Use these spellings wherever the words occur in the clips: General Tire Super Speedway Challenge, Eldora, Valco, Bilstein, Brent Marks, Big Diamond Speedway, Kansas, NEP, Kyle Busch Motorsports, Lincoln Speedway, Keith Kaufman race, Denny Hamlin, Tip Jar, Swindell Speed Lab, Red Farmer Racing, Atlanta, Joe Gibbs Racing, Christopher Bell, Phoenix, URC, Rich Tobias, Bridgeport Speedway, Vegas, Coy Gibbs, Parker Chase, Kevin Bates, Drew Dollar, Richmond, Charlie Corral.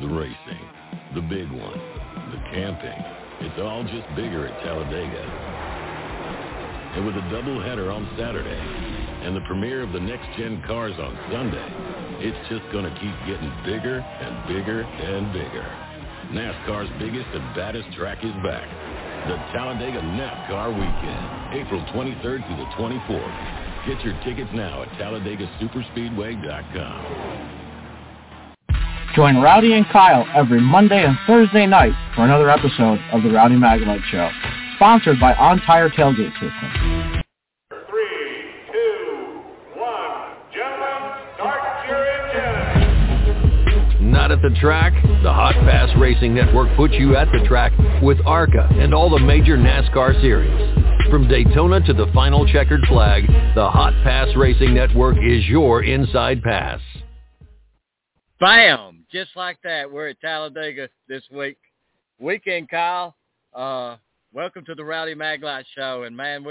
The racing, the big one, the camping. It's all just bigger at Talladega. And with a doubleheader on Saturday and the premiere of the next-gen cars on Sunday, it's just going to keep getting bigger and bigger and bigger. NASCAR's biggest and baddest track is back. The Talladega NASCAR Weekend, April 23rd through the 24th. Get your tickets now at TalladegaSuperspeedway.com. Join Rowdy and Kyle every Monday and Thursday night for another episode of The Rowdy Maglite Show, sponsored by On Tire Tailgate System. 3, 2, 1, gentlemen, start your engine. Not at the track? The Hot Pass Racing Network puts you at the track with ARCA and all the major NASCAR series. From Daytona to the final checkered flag, the Hot Pass Racing Network is your inside pass. Bam! Just like that, we're at Talladega this weekend, Kyle. Welcome to the Rowdy Maglite Show, and man,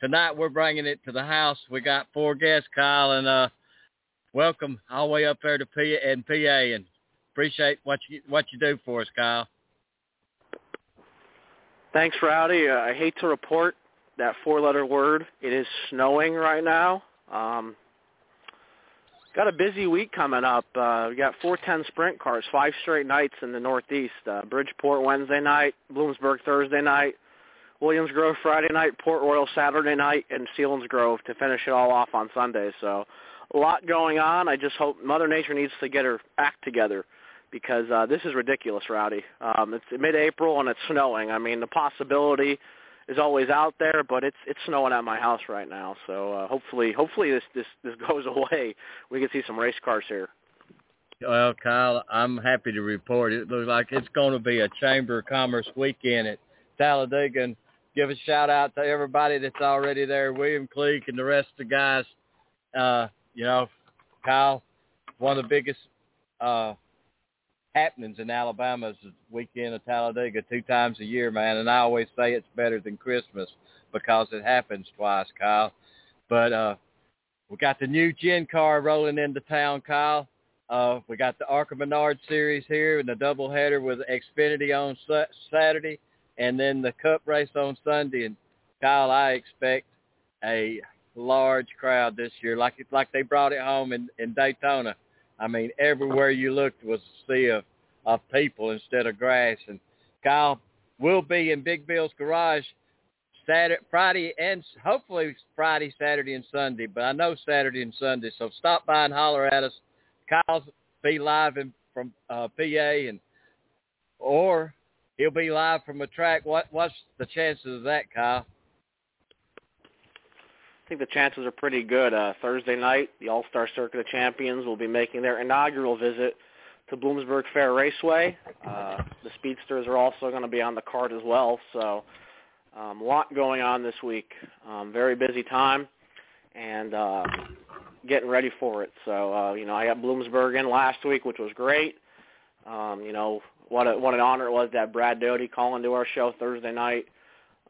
tonight we're bringing it to the house. We got four guests, Kyle, and welcome all the way up there to PA, and appreciate what you do for us, Kyle. Thanks, Rowdy. I hate to report that four-letter word. It is snowing right now. Got a busy week coming up. We got 410 sprint cars, 5 straight nights in the Northeast. Bridgeport Wednesday night, Bloomsburg Thursday night, Williams Grove Friday night, Port Royal Saturday night, and Sealands Grove to finish it all off on Sunday. So a lot going on. I just hope Mother Nature needs to get her act together because this is ridiculous, Rowdy. It's mid-April and it's snowing. I mean, the possibility is always out there, but it's snowing at my house right now. So hopefully this goes away. We can see some race cars here. Well, Kyle, I'm happy to report it looks like it's going to be a Chamber of Commerce weekend at Talladega. And give a shout out to everybody that's already there, William Cleek and the rest of the guys. Kyle, one of the biggest happenings in Alabama is the weekend of Talladega 2 times a year, man, and I always say it's better than Christmas because it happens twice, Kyle. But we got the new Gen car rolling into town, Kyle. We got the ARCA Menard Series here and the doubleheader with Xfinity on Saturday and then the Cup race on Sunday. And, Kyle, I expect a large crowd this year, like they brought it home in Daytona. I mean, everywhere you looked was a sea of people instead of grass. And Kyle will be in Big Bill's garage hopefully Friday, Saturday, and Sunday. But I know Saturday and Sunday, so stop by and holler at us. Kyle'll be live from PA, or he'll be live from a track. What's the chances of that, Kyle? I think the chances are pretty good. Thursday night, the All-Star Circuit of Champions will be making their inaugural visit to Bloomsburg Fair Raceway. The Speedsters are also going to be on the card as well. So a lot going on this week. Very busy time and getting ready for it. So, I got Bloomsburg in last week, which was great. What an honor it was to have Brad Doty call into our show Thursday night.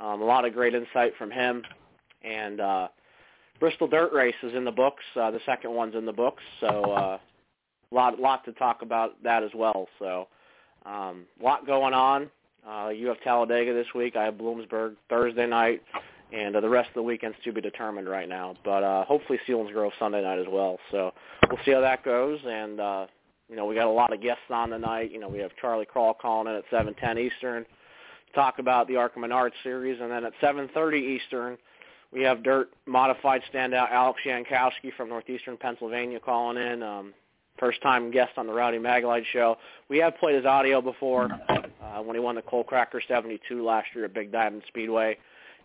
A lot of great insight from him. And Bristol Dirt Race is in the books. The second one's in the books, so lot to talk about that as well. So lot going on. You have Talladega this week. I have Bloomsburg Thursday night, and the rest of the weekend's to be determined right now. But hopefully Sealands Grove Sunday night as well. So we'll see how that goes. And we got a lot of guests on tonight. We have Charlie Crawl calling in at 7:10 Eastern to talk about the Arkham Menard Series, and then at 7:30 Eastern. We have dirt modified standout Alex Jankowski from northeastern Pennsylvania calling in, first-time guest on the Rowdy Maglite Show. We have played his audio before when he won the Coal Cracker 72 last year at Big Diamond Speedway,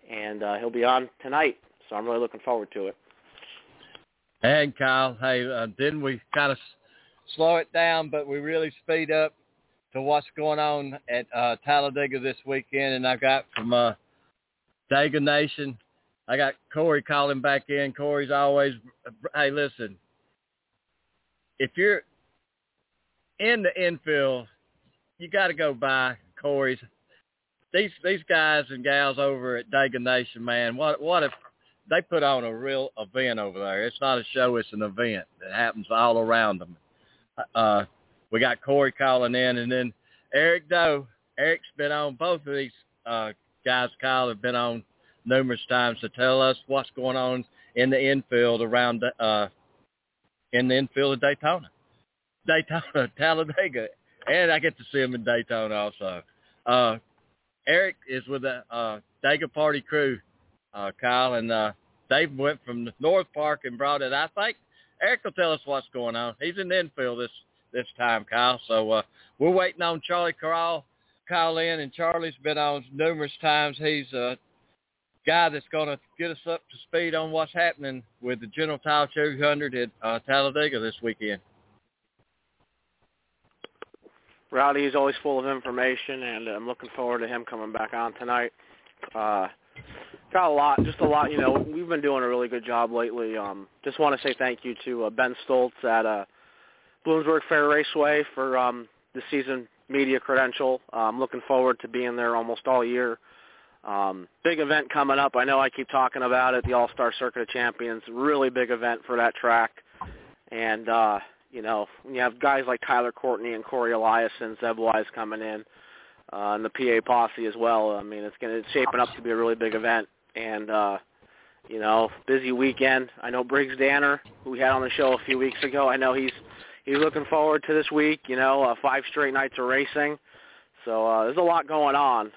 and he'll be on tonight, so I'm really looking forward to it. And, Kyle, hey, didn't we kind of slow it down, but we really speed up to what's going on at Talladega this weekend, and I got from Dega Nation. I got Corey calling back in. Corey's always, hey, listen, if you're in the infield, you got to go by Corey's. These guys and gals over at Dega Nation, man, what if they put on a real event over there? It's not a show, it's an event that happens all around them. We got Corey calling in, and then Eric Doe. Eric's been on both of these guys. Kyle have been on numerous times to tell us what's going on in the infield around in the infield of Daytona, Talladega, and I get to see him in Daytona also. Eric is with the Dega Party Crew, Kyle, and they went from North Park and brought it. I think Eric will tell us what's going on. He's in the infield this time, Kyle. So we're waiting on Charlie Corral call in, and Charlie's been on numerous times. He's a guy that's going to get us up to speed on what's happening with the General Tire 200 at Talladega this weekend. Rowdy is always full of information, and I'm looking forward to him coming back on tonight. Got a lot. You know, we've been doing a really good job lately. Just want to say thank you to Ben Stoltz at Bloomsburg Fair Raceway for the season media credential. I'm looking forward to being there almost all year. Big event coming up. I know I keep talking about it, the All-Star Circuit of Champions. Really big event for that track. And, you know, when you have guys like Tyler Courtney and Corey Elias and Zeb Wise coming in, and the PA Posse as well. I mean, it's shaping up to be a really big event. And, you know, busy weekend. I know Briggs Danner, who we had on the show a few weeks ago, I know he's looking forward to this week, you know, 5 straight nights of racing. So there's a lot going on.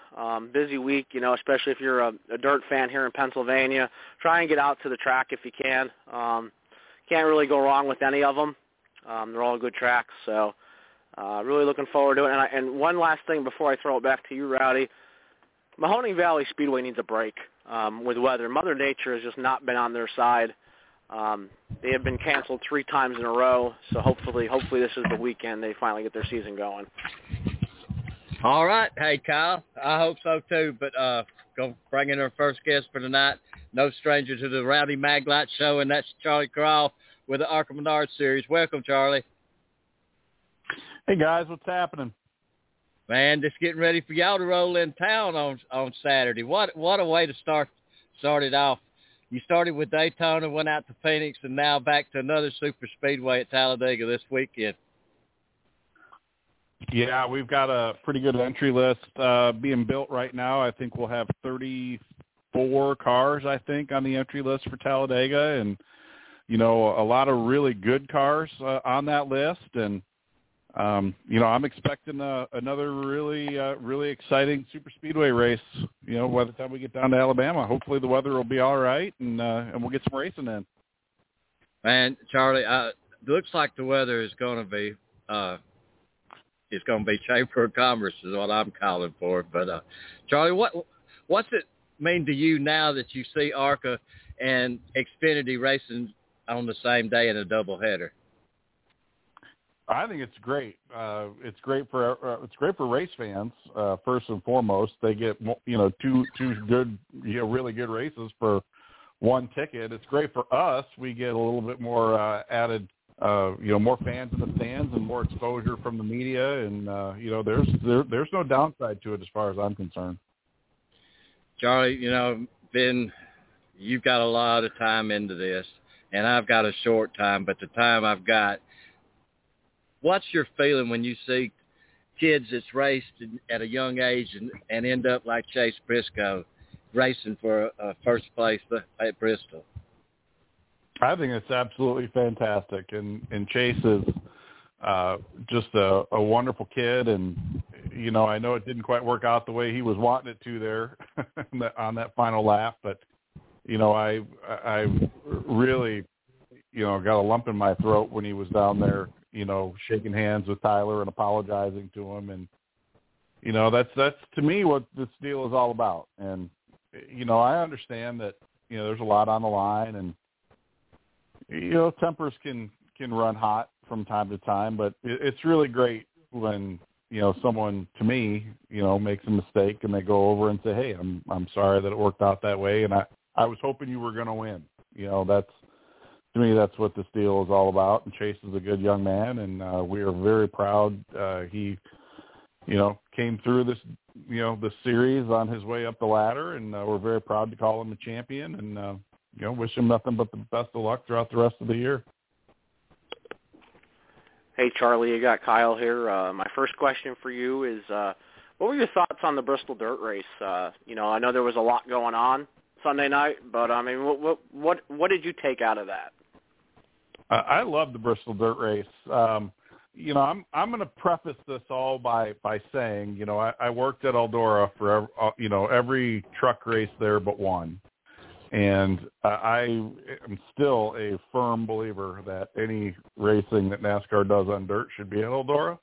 Busy week, you know, especially if you're a dirt fan here in Pennsylvania. Try and get out to the track if you can. Can't really go wrong with any of them. They're all good tracks. So really looking forward to it. And one last thing before I throw it back to you, Rowdy. Mahoning Valley Speedway needs a break with weather. Mother Nature has just not been on their side. They have been canceled 3 times in a row, so hopefully this is the weekend they finally get their season going. All right. Hey, Kyle, I hope so, too, but going to bring in our first guest for tonight. No stranger to the Rowdy Maglite Show, and that's Charlie Corral with the ARCA Menard Series. Welcome, Charlie. Hey, guys, what's happening? Man, just getting ready for y'all to roll in town on Saturday. What a way to start it off. You started with Daytona, went out to Phoenix, and now back to another super speedway at Talladega this weekend. Yeah, we've got a pretty good entry list being built right now. I think we'll have 34 cars, I think, on the entry list for Talladega, and, you know, a lot of really good cars on that list. And, you know, I'm expecting another really, really exciting super speedway race, you know, by the time we get down to Alabama. Hopefully the weather will be all right, and we'll get some racing in. Man, Charlie, it looks like the weather is going to be it's going to be Chamber of Commerce is what I'm calling for. But, Charlie, what's it mean to you now that you see ARCA and Xfinity racing on the same day in a doubleheader? I think it's great. It's great for race fans, first and foremost. They get, you know, two good, you know, really good races for one ticket. It's great for us. We get a little bit more added, you know, more fans in the stands and more exposure from the media, and you know, there's no downside to it as far as I'm concerned. Charlie, you know, you've got a lot of time into this, and I've got a short time, but the time I've got, what's your feeling when you see kids that's raced at a young age and end up like Chase Briscoe racing for first place at Bristol? I think it's absolutely fantastic, and Chase is just a wonderful kid, and, you know, I know it didn't quite work out the way he was wanting it to there on that final lap, but, you know, I really, you know, got a lump in my throat when he was down there, you know, shaking hands with Tyler and apologizing to him, and, you know, that's to me what this deal is all about. And, you know, I understand that, you know, there's a lot on the line, and, you know, tempers can run hot from time to time, but it's really great when, you know, someone, to me, you know, makes a mistake and they go over and say, hey, I'm sorry that it worked out that way, and I was hoping you were going to win. You know, that's what this deal is all about, and Chase is a good young man, and we are very proud he, you know, came through this, you know, this series on his way up the ladder, and we're very proud to call him a champion, and you know, wish him nothing but the best of luck throughout the rest of the year. Hey, Charlie, you got Kyle here. My first question for you is, what were your thoughts on the Bristol Dirt Race? I know there was a lot going on Sunday night, but, I mean, what did you take out of that? I love the Bristol Dirt Race. I'm going to preface this all by saying, I worked at Eldora for, every truck race there but one. And I am still a firm believer that any racing that NASCAR does on dirt should be at Eldora.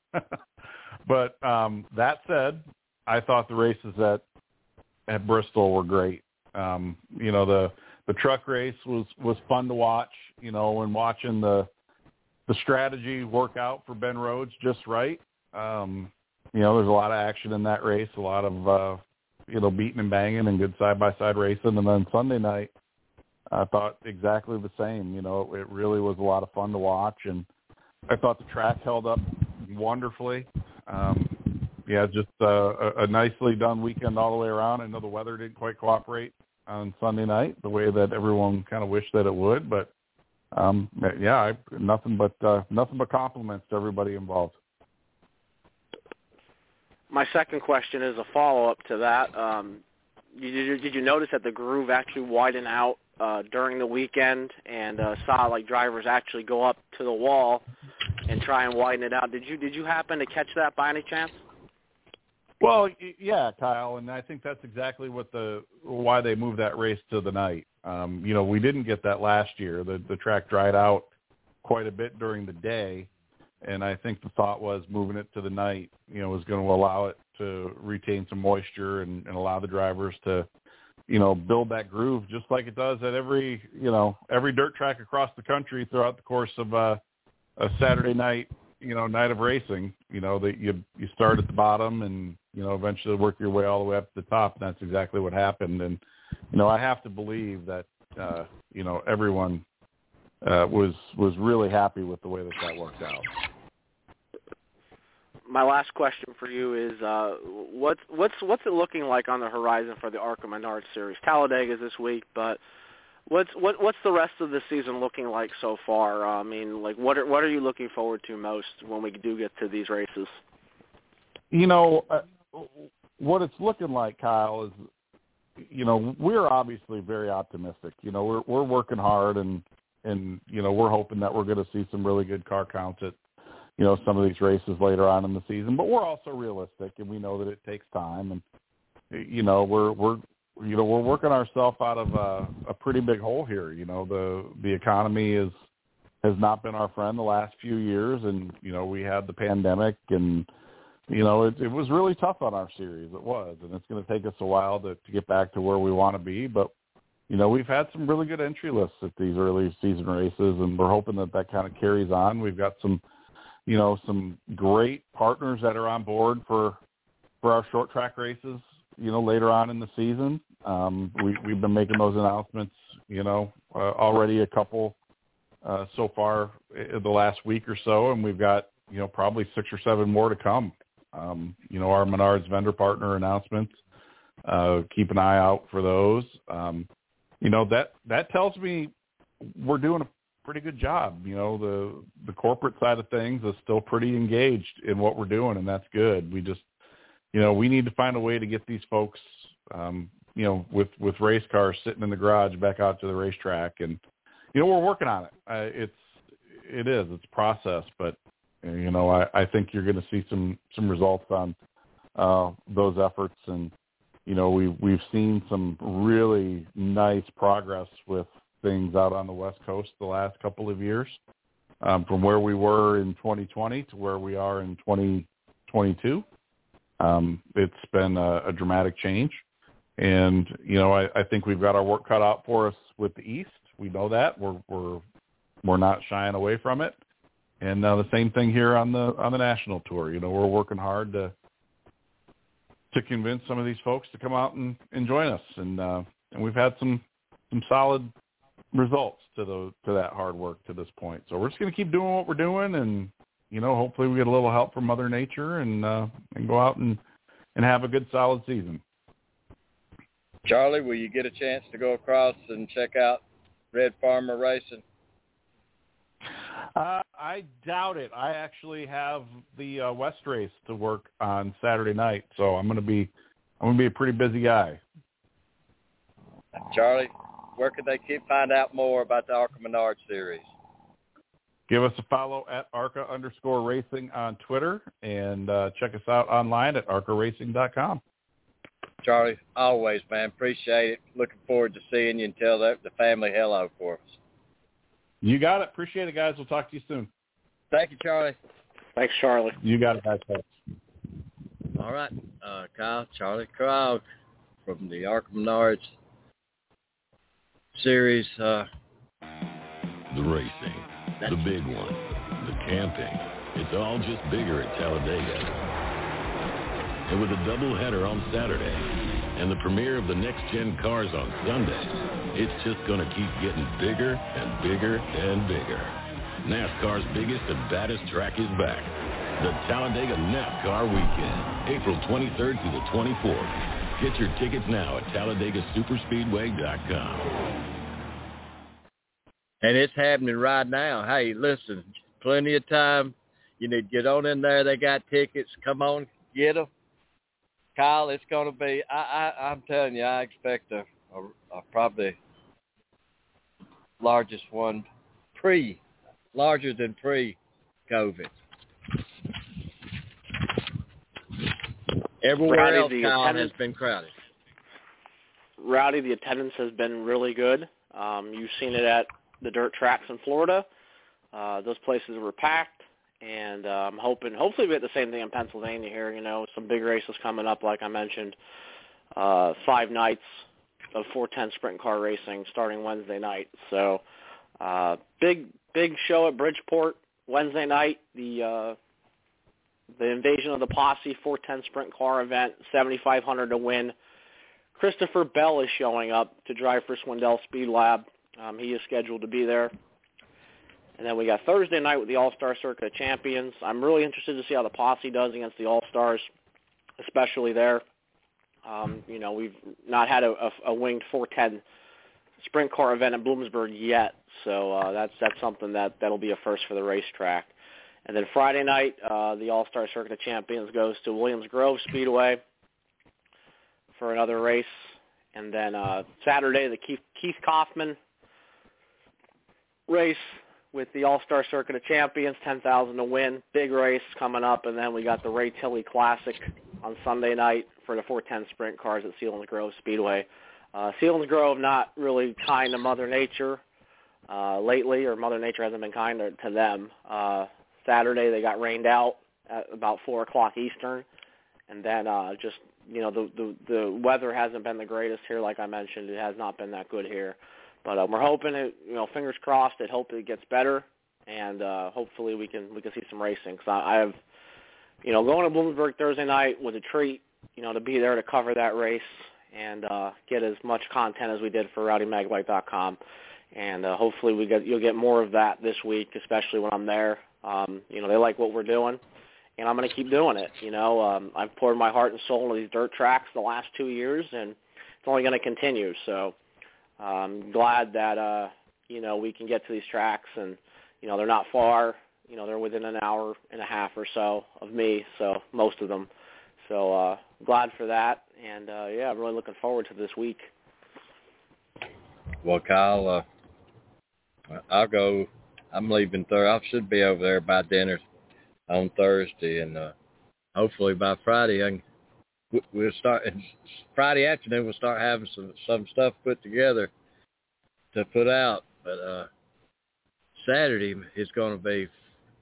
But that said, I thought the races at Bristol were great. The truck race was fun to watch, and watching the strategy work out for Ben Rhodes just right. There's a lot of action in that race, a lot of beating and banging and good side-by-side racing. And then Sunday night, I thought exactly the same. It really was a lot of fun to watch, and I thought the track held up wonderfully. Just a nicely done weekend all the way around. I know the weather didn't quite cooperate on Sunday night the way that everyone kind of wished that it would, but nothing but compliments to everybody involved. My second question is a follow-up to that. Did you notice that the groove actually widened out during the weekend and saw drivers actually go up to the wall and try and widen it out? Did you happen to catch that by any chance? Well, yeah, Kyle, and I think that's exactly why they moved that race to the night. We didn't get that last year. The track dried out quite a bit during the day, and I think the thought was moving it to the night, was going to allow it to retain some moisture and allow the drivers to, build that groove just like it does at every dirt track across the country throughout the course of a Saturday night, night of racing, that you start at the bottom and, eventually work your way all the way up to the top. And that's exactly what happened. And, I have to believe that, everyone was really happy with the way that worked out. My last question for you is, what's it looking like on the horizon for the ARCA Menard Series? Talladega this week, but what's the rest of the season looking like so far? I mean, what are you looking forward to most when we do get to these races? What it's looking like, Kyle, is we're obviously very optimistic. We're working hard and we're hoping that we're going to see some really good car counts at some of these races later on in the season. But we're also realistic, and we know that it takes time. And we're working ourselves out of a pretty big hole here. The economy has not been our friend the last few years, and we had the pandemic, and it was really tough on our series. It was, and it's going to take us a while to get back to where we want to be, but. We've had some really good entry lists at these early season races, and we're hoping that kind of carries on. We've got some great partners that are on board for our short track races, later on in the season. We've been making those announcements, already a couple so far the last week or so, and we've got, probably 6 or 7 more to come. Our Menards vendor partner announcements, keep an eye out for those. That tells me we're doing a pretty good job. The corporate side of things is still pretty engaged in what we're doing, and that's good. We just, we need to find a way to get these folks, with race cars sitting in the garage back out to the racetrack. And, we're working on it. It's a process, but, I think you're going to see some results on those efforts. And, we've seen some really nice progress with things out on the West Coast the last couple of years, from where we were in 2020 to where we are in 2022. It's been a dramatic change. And, I think we've got our work cut out for us with the East. We know that. We're not shying away from it. And the same thing here on the national tour. We're working hard to convince some of these folks to come out and join us. And we've had some solid results to that hard work to this point. So we're just going to keep doing what we're doing. And, hopefully we get a little help from Mother Nature and go out and have a good solid season. Charlie, will you get a chance to go across and check out Red Farmer Racing? I doubt it. I actually have the West race to work on Saturday night, so I'm gonna be a pretty busy guy. Charlie, where could they find out more about the ARCA Menard Series? Give us a follow at ARCA_racing on Twitter, and check us out online at ARCARacing.com. Charlie, always, man, appreciate it. Looking forward to seeing you and tell the family hello for us. You got it. Appreciate it, guys. We'll talk to you soon. Thank you, Charlie. Thanks, Charlie. You got it, guys. All right. Kyle, Charlie Krog from the ARCA Menards Series. The racing, the big one, the camping. It's all just bigger at Talladega. And with a doubleheader on Saturday and the premiere of the next-gen cars on Sunday, it's just going to keep getting bigger and bigger and bigger. NASCAR's biggest and baddest track is back. The Talladega NASCAR Weekend, April 23rd through the 24th. Get your tickets now at TalladegaSuperspeedway.com. And it's happening right now. Hey, listen, plenty of time. You need to get on in there. They got tickets. Come on, get them. Kyle, it's going to be, I'm telling you, I expect probably largest one, larger than pre-COVID. Everywhere else, Kyle, has been crowded. Rowdy, the attendance has been really good. You've seen it at the dirt tracks in Florida. Those places were packed, and I'm hoping, hopefully we get the same thing in Pennsylvania here. You know, some big races coming up, like I mentioned, 5 nights. Of 410 sprint car racing starting Wednesday night. So big show at Bridgeport Wednesday night, the Invasion of the Posse 410 sprint car event, $7,500 to win. Christopher Bell is showing up to drive for Swindell Speed Lab. He is scheduled to be there. And then we got Thursday night with the All-Star Circuit of Champions. I'm really interested to see how the Posse does against the All-Stars, especially there. You know, we've not had a winged 410 sprint car event in Bloomsburg yet, so that's something that'll be a first for the racetrack. And then Friday night, the All-Star Circuit of Champions goes to Williams Grove Speedway for another race. And then Saturday, the Keith Kaufman race with the All-Star Circuit of Champions, $10,000 to win. Big race coming up, and then we got the Ray Tilly Classic on Sunday night for the 410 sprint cars at Sealands Grove Speedway. Sealands Grove not really kind to Mother Nature lately, or Mother Nature hasn't been kind to them. Saturday they got rained out at about 4 o'clock Eastern, and then just, you know, the weather hasn't been the greatest here. Like I mentioned, it has not been that good here. But we're hoping it, you know, fingers crossed, it hopefully gets better, and hopefully we can see some racing. Because I have, you know, going to Bloomsburg Thursday night was a treat, you know, to be there to cover that race and get as much content as we did for RowdyMaglite.com. And hopefully you'll get more of that this week, especially when I'm there. You know, they like what we're doing, and I'm going to keep doing it. You know, I've poured my heart and soul into these dirt tracks the last 2 years, and it's only going to continue. So I'm glad that, you know, we can get to these tracks, and, you know, they're not far. You know, they're within an hour and a half or so of me, so most of them. So glad for that, and, yeah, I'm really looking forward to this week. Well, Kyle, I'll go. I'm leaving Thursday. I should be over there by dinner on Thursday, and hopefully by Friday we'll start. Friday afternoon we'll start having some stuff put together to put out, but Saturday is going to be.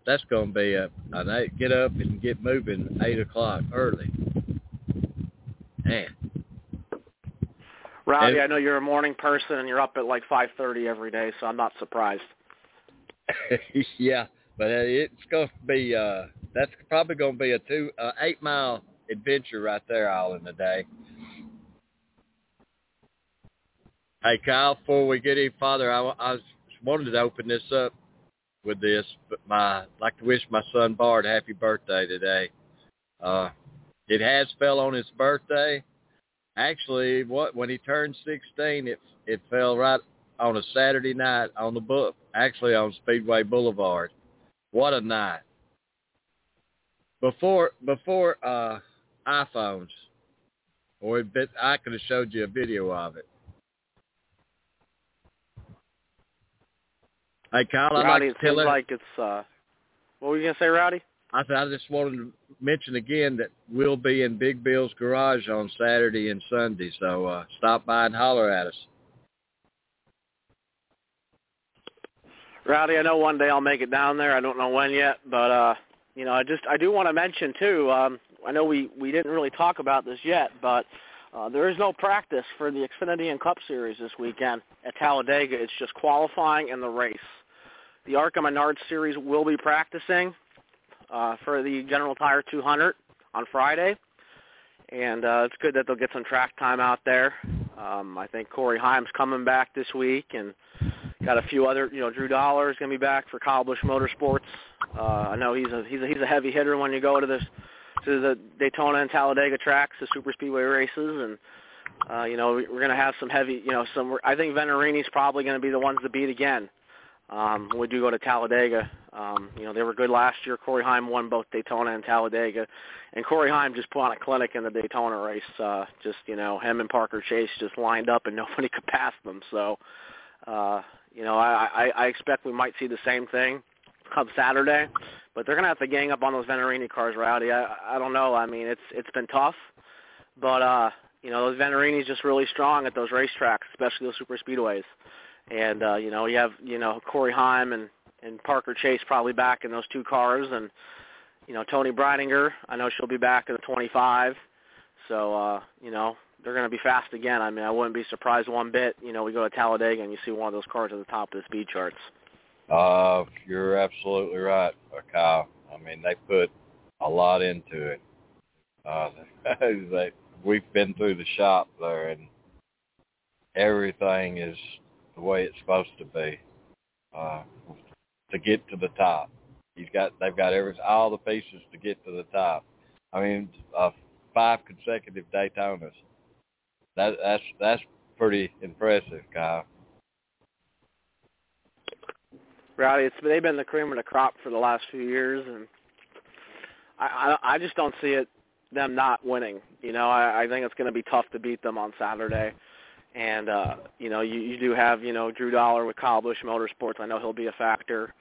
That's going to be get up and get moving 8 o'clock early. Man. Rowdy, I know you're a morning person, and you're up at like 5:30 every day, so I'm not surprised. Yeah, but it's going to be that's probably going to be a 8-mile adventure right there all in the day. Hey, Kyle, before we get any farther, I wanted to open this up with this, but I'd like to wish my son Bard happy birthday today. It has fell on his birthday. Actually, when he turned 16, it fell right on a Saturday night on the book, actually on Speedway Boulevard. What a night. Before iPhones, or I could have showed you a video of it. Hey, Kyle, Rowdy, I'd like to tell it. Like it's, what were you going to say, Rowdy? I said I just wanted to mention again that we'll be in Big Bill's garage on Saturday and Sunday, so stop by and holler at us. Rowdy, I know one day I'll make it down there. I don't know when yet, but you know, I do want to mention too. I know we didn't really talk about this yet, but there is no practice for the Xfinity and Cup Series this weekend at Talladega. It's just qualifying and the race. The ARCA Menard Series will be practicing for the General Tire 200 on Friday, and it's good that they'll get some track time out there. I think Corey Heim's coming back this week, and got a few other, you know, Drew Dollar is going to be back for Kyle Busch Motorsports. I know he's a heavy hitter when you go to the Daytona and Talladega tracks, the super speedway races, and you know, we're going to have some heavy, you know, some. I think Venerini's probably going to be the ones to beat again. We do go to Talladega. You know, they were good last year. Corey Heim won both Daytona and Talladega, and Corey Heim just put on a clinic in the Daytona race. Just, you know, him and Parker Chase just lined up, and nobody could pass them. So, you know, I expect we might see the same thing come Saturday, but they're going to have to gang up on those Venerini cars, Rowdy. I don't know. I mean, it's been tough, but you know, those Venerini's just really strong at those racetracks, especially those super speedways. And, you know, you have, you know, Corey Heim and Parker Chase probably back in those two cars. And, you know, Tony Breidinger, I know she'll be back in the 25. So, you know, they're going to be fast again. I mean, I wouldn't be surprised one bit. You know, we go to Talladega and you see one of those cars at the top of the speed charts. You're absolutely right, Kyle. I mean, they put a lot into it. We've been through the shop there, and everything is the way it's supposed to be to get to the top. They've got all the pieces to get to the top. I mean, 5 consecutive Daytonas. That's pretty impressive, Kyle. Rowdy, they've been the cream of the crop for the last few years, and I just don't see them not winning. You know, I think it's going to be tough to beat them on Saturday. And, you know, you do have, you know, Drew Dollar with Kyle Busch Motorsports. I know he'll be a factor.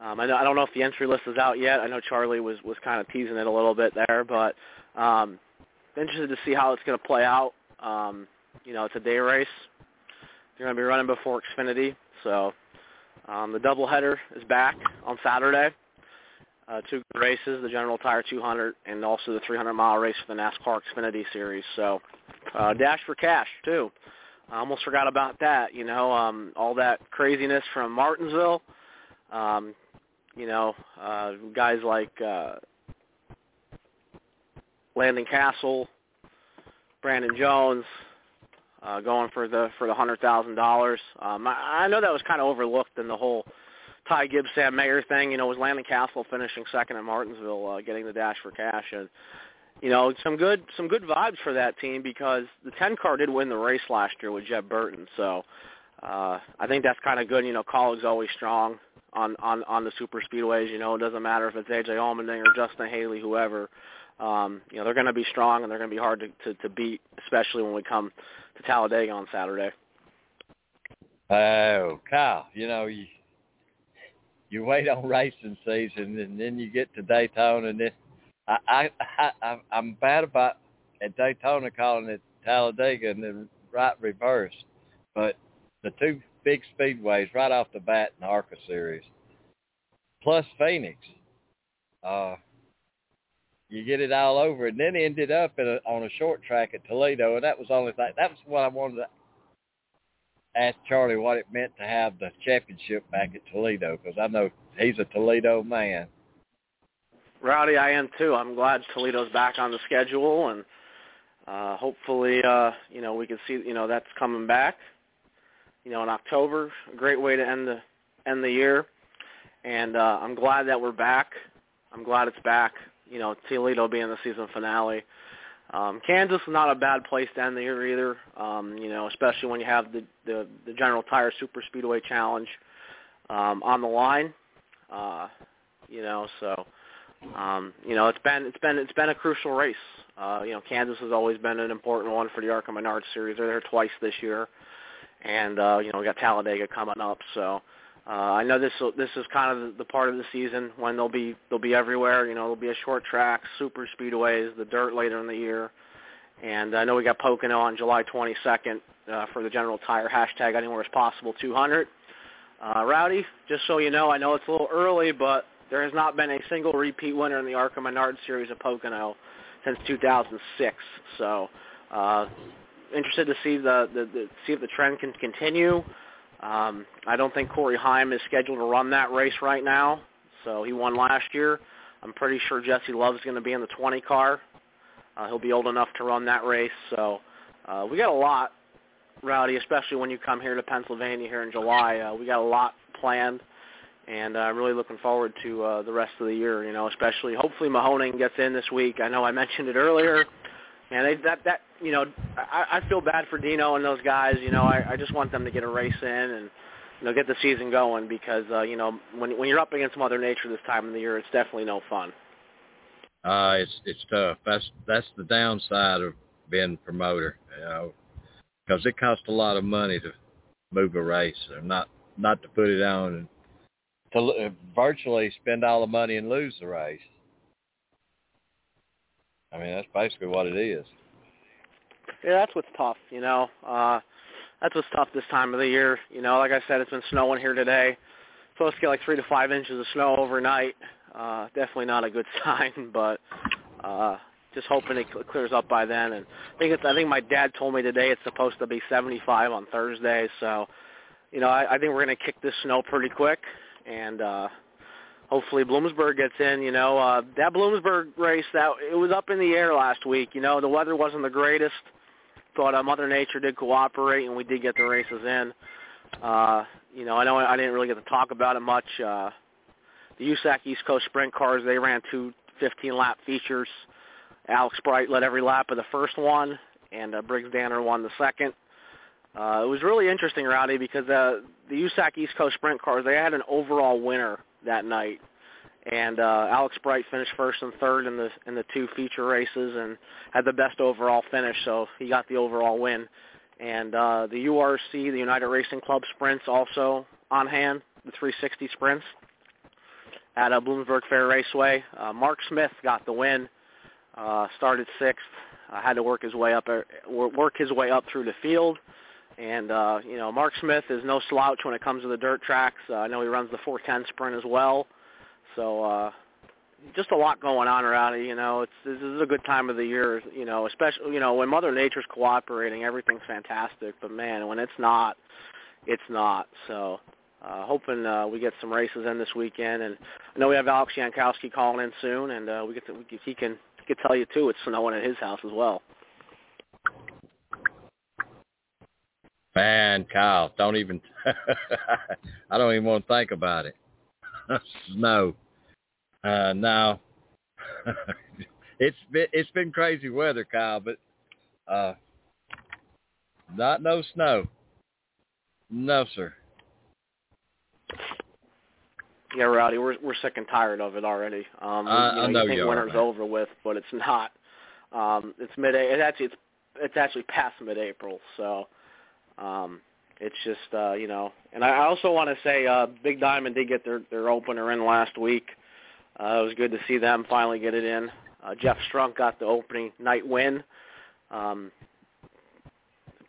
I don't know if the entry list is out yet. I know Charlie was kind of teasing it a little bit there, but interested to see how it's going to play out. You know, it's a day race. They're going to be running before Xfinity. So the doubleheader is back on Saturday. 2 races, the General Tire 200 and also the 300-mile race for the NASCAR Xfinity Series. So dash for cash, too. I almost forgot about that, you know, all that craziness from Martinsville. You know, guys like Landon Castle, Brandon Jones, going for the $100,000. I know that was kind of overlooked in the whole Ty Gibbs, Sam Mayer thing. You know, was Landon Castle finishing second at Martinsville, getting the dash for cash, and you know, some good vibes for that team because the 10 car did win the race last year with Jeb Burton. So I think that's kind of good. You know, colleagues always strong on the super speedways. You know, it doesn't matter if it's AJ Allmendinger or Justin Haley, whoever. You know, they're going to be strong and they're going to be hard to beat, especially when we come to Talladega on Saturday. Oh, Kyle, you know, you wait on racing season and then you get to Daytona, and then I'm bad about at Daytona calling it Talladega and then right reverse. But the 2 big speedways right off the bat in the ARCA series, plus Phoenix, you get it all over, and then ended up on a short track at Toledo, and that was the only thing. That was what I wanted to ask Charlie, what it meant to have the championship back at Toledo, because I know he's a Toledo man. Rowdy, I am too. I'm glad Toledo's back on the schedule, and hopefully, you know, we can see, you know, that's coming back. You know, in October, a great way to end the year, and I'm glad that we're back. I'm glad it's back. You know, Toledo being the season finale. Kansas is not a bad place to end the year either, you know, especially when you have the General Tire Super Speedway Challenge on the line. you know. So, it's been a crucial race. Kansas has always been an important one for the ARCA Menards Series. They're there twice this year, and we got Talladega coming up. So, I know this is kind of the part of the season when they'll be everywhere. There'll be a short track, super speedways, the dirt later in the year, and I know we got Pocono on July 22nd for the General Tire #AnywhereIsPossible200. Rowdy, just so you know, I know it's a little early, but there has not been a single repeat winner in the ARCA Menards Series of Pocono since 2006. So, interested to see see if the trend can continue. I don't think Corey Heim is scheduled to run that race right now, so he won last year. I'm pretty sure Jesse Love's going to be in the 20 car. He'll be old enough to run that race, so we got a lot, Rowdy, especially when you come here to Pennsylvania here in July. We got a lot planned, and I'm really looking forward to the rest of the year, especially hopefully Mahoning gets in this week. I know I mentioned it earlier. And I feel bad for Dino and those guys. I just want them to get a race in and get the season going because when you're up against Mother Nature this time of the year, it's definitely no fun. It's tough. That's the downside of being a promoter, because it costs a lot of money to move a race, or not to put it on, and to virtually spend all the money and lose the race. That's basically what it is. Yeah, that's what's tough, That's what's tough this time of the year. Like I said, it's been snowing here today. Supposed to get like 3 to 5 inches of snow overnight. Definitely not a good sign, but just hoping it clears up by then. And I think my dad told me today it's supposed to be 75 on Thursday. So, I think we're going to kick this snow pretty quick. And, hopefully Bloomsburg gets in. That Bloomsburg race, it was up in the air last week. The weather wasn't the greatest, but Mother Nature did cooperate, and we did get the races in. I know I didn't really get to talk about it much. The USAC East Coast Sprint Cars, they ran two 15-lap features. Alex Bright led every lap of the first one, and Briggs Danner won the second. It was really interesting, Rowdy, because the USAC East Coast Sprint Cars, they had an overall winner that night, and Alex Bright finished first and third in the two feature races and had the best overall finish, so he got the overall win. And the URC, the United Racing Club sprints, also on hand, the 360 sprints at Bloomsburg Fair Raceway. Mark Smith got the win, started sixth, had to work his way up through the field. And, Mark Smith is no slouch when it comes to the dirt tracks. I know he runs the 410 sprint as well. So just a lot going on, Rowdy. This is a good time of the year, especially, when Mother Nature's cooperating, everything's fantastic. But, man, when it's not. So hoping we get some races in this weekend. And I know we have Alex Jankowski calling in soon, and he can tell you, too, it's snowing at his house as well. Man, Kyle, I don't even want to think about it. Snow. No. It's been crazy weather, Kyle, but not no snow. No, sir. Yeah, Rowdy, we're sick and tired of it already. I know you think winter's over with, but it's not. It's mid-April. It's actually past mid-April, so. It's just, and I also want to say Big Diamond did get their opener in last week. It was good to see them finally get it in. Jeff Strunk got the opening night win.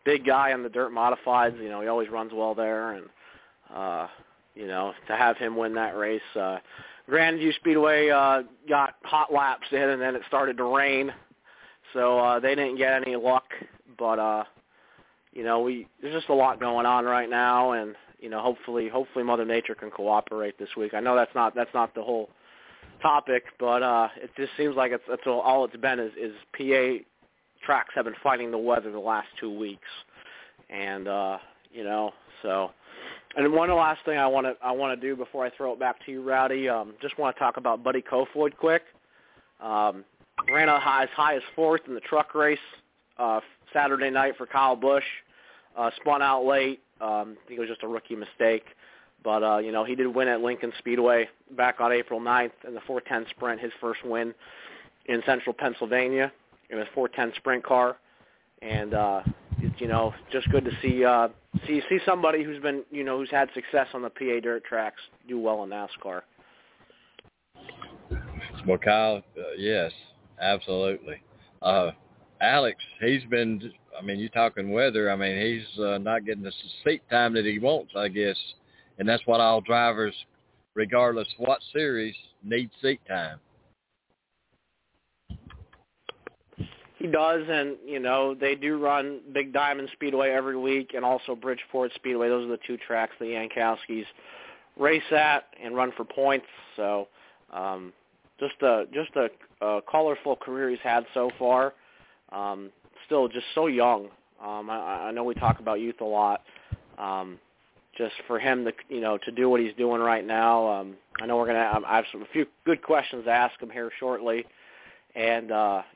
Big guy on the dirt modifieds, he always runs well there. And, to have him win that race. Grandview Speedway got hot laps in, and then it started to rain. So they didn't get any luck, but there's just a lot going on right now, and hopefully Mother Nature can cooperate this week. I know that's not the whole topic, but it just seems like that's all it's been is PA tracks have been fighting the weather the last 2 weeks, and so. And one last thing I want to do before I throw it back to you, Rowdy. Just want to talk about Buddy Kofoid quick. Ran as high as fourth in the truck race Saturday night for Kyle Busch. Spun out late. I think it was just a rookie mistake. But, you know, he did win at Lincoln Speedway back on April 9th in the 410 Sprint, his first win in central Pennsylvania in his 410 Sprint car. And, it's, you know, just good to see see somebody who's been, you know, who's had success on the PA dirt tracks do well in NASCAR. Well, Kyle, yes, absolutely. Alex, he's been, I mean, you're talking weather. I mean, he's not getting the seat time that he wants, I guess. And that's what all drivers, regardless what series, need seat time. He does, and, you know, they do run Big Diamond Speedway every week and also Bridgeport Speedway. Those are the two tracks the Yankowskis race at and run for points. So just a colorful career he's had so far. Still just so young. I know we talk about youth a lot. Just for him to, you know, to do what he's doing right now. I know we're going to I have some, a few good questions to ask him here shortly. And,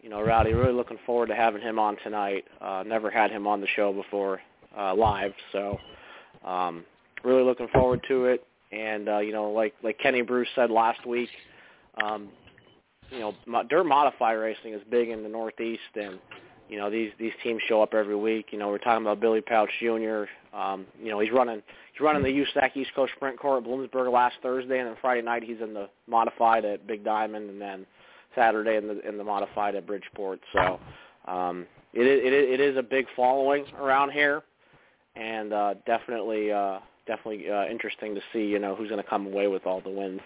you know, Rowdy, really looking forward to having him on tonight. Never had him on the show before live, so really looking forward to it. And, you know, like Kenny Bruce said last week, you know, dirt modify racing is big in the Northeast, and, you know, these teams show up every week. You know, we're talking about Billy Pouch Jr. You know, he's running the USAC East Coast Sprint Car at Bloomsburg last Thursday, and then Friday night he's in the modified at Big Diamond, and then Saturday in the modified at Bridgeport. So it is a big following around here, and definitely interesting to see, you know, who's going to come away with all the wins.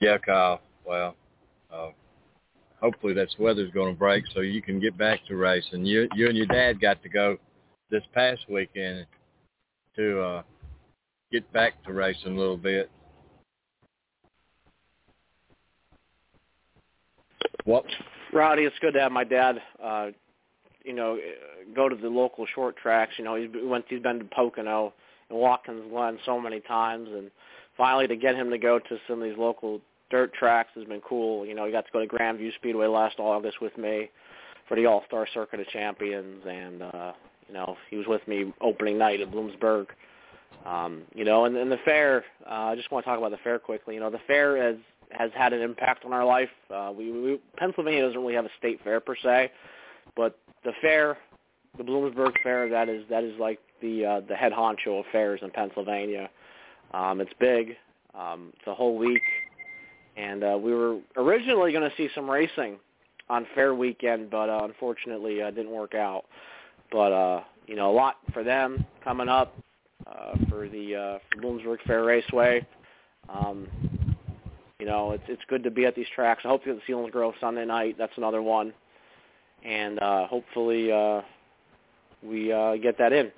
Yeah, Kyle. Well, hopefully that weather's going to break so you can get back to racing. You and your dad got to go this past weekend to get back to racing a little bit. What? Rowdy, it's good to have my dad, you know, go to the local short tracks. You know, he's been to Pocono and Watkins Glen so many times, and finally to get him to go to some of these local dirt tracks has been cool. You know, he got to go to Grandview Speedway last August with me for the All-Star Circuit of Champions, and, you know, he was with me opening night at Bloomsburg. You know, and the fair, I just want to talk about the fair quickly. You know, the fair has had an impact on our life. We Pennsylvania doesn't really have a state fair per se, but the fair, the Bloomsburg Fair, that is like the head honcho of fairs in Pennsylvania. It's big. It's a whole week, and we were originally going to see some racing on fair weekend, but unfortunately it didn't work out. But you know, a lot for them coming up for Bloomsburg Fair Raceway. You know, it's good to be at these tracks. I hope you get to see Sealand Grove Sunday night. That's another one. And hopefully we get that in.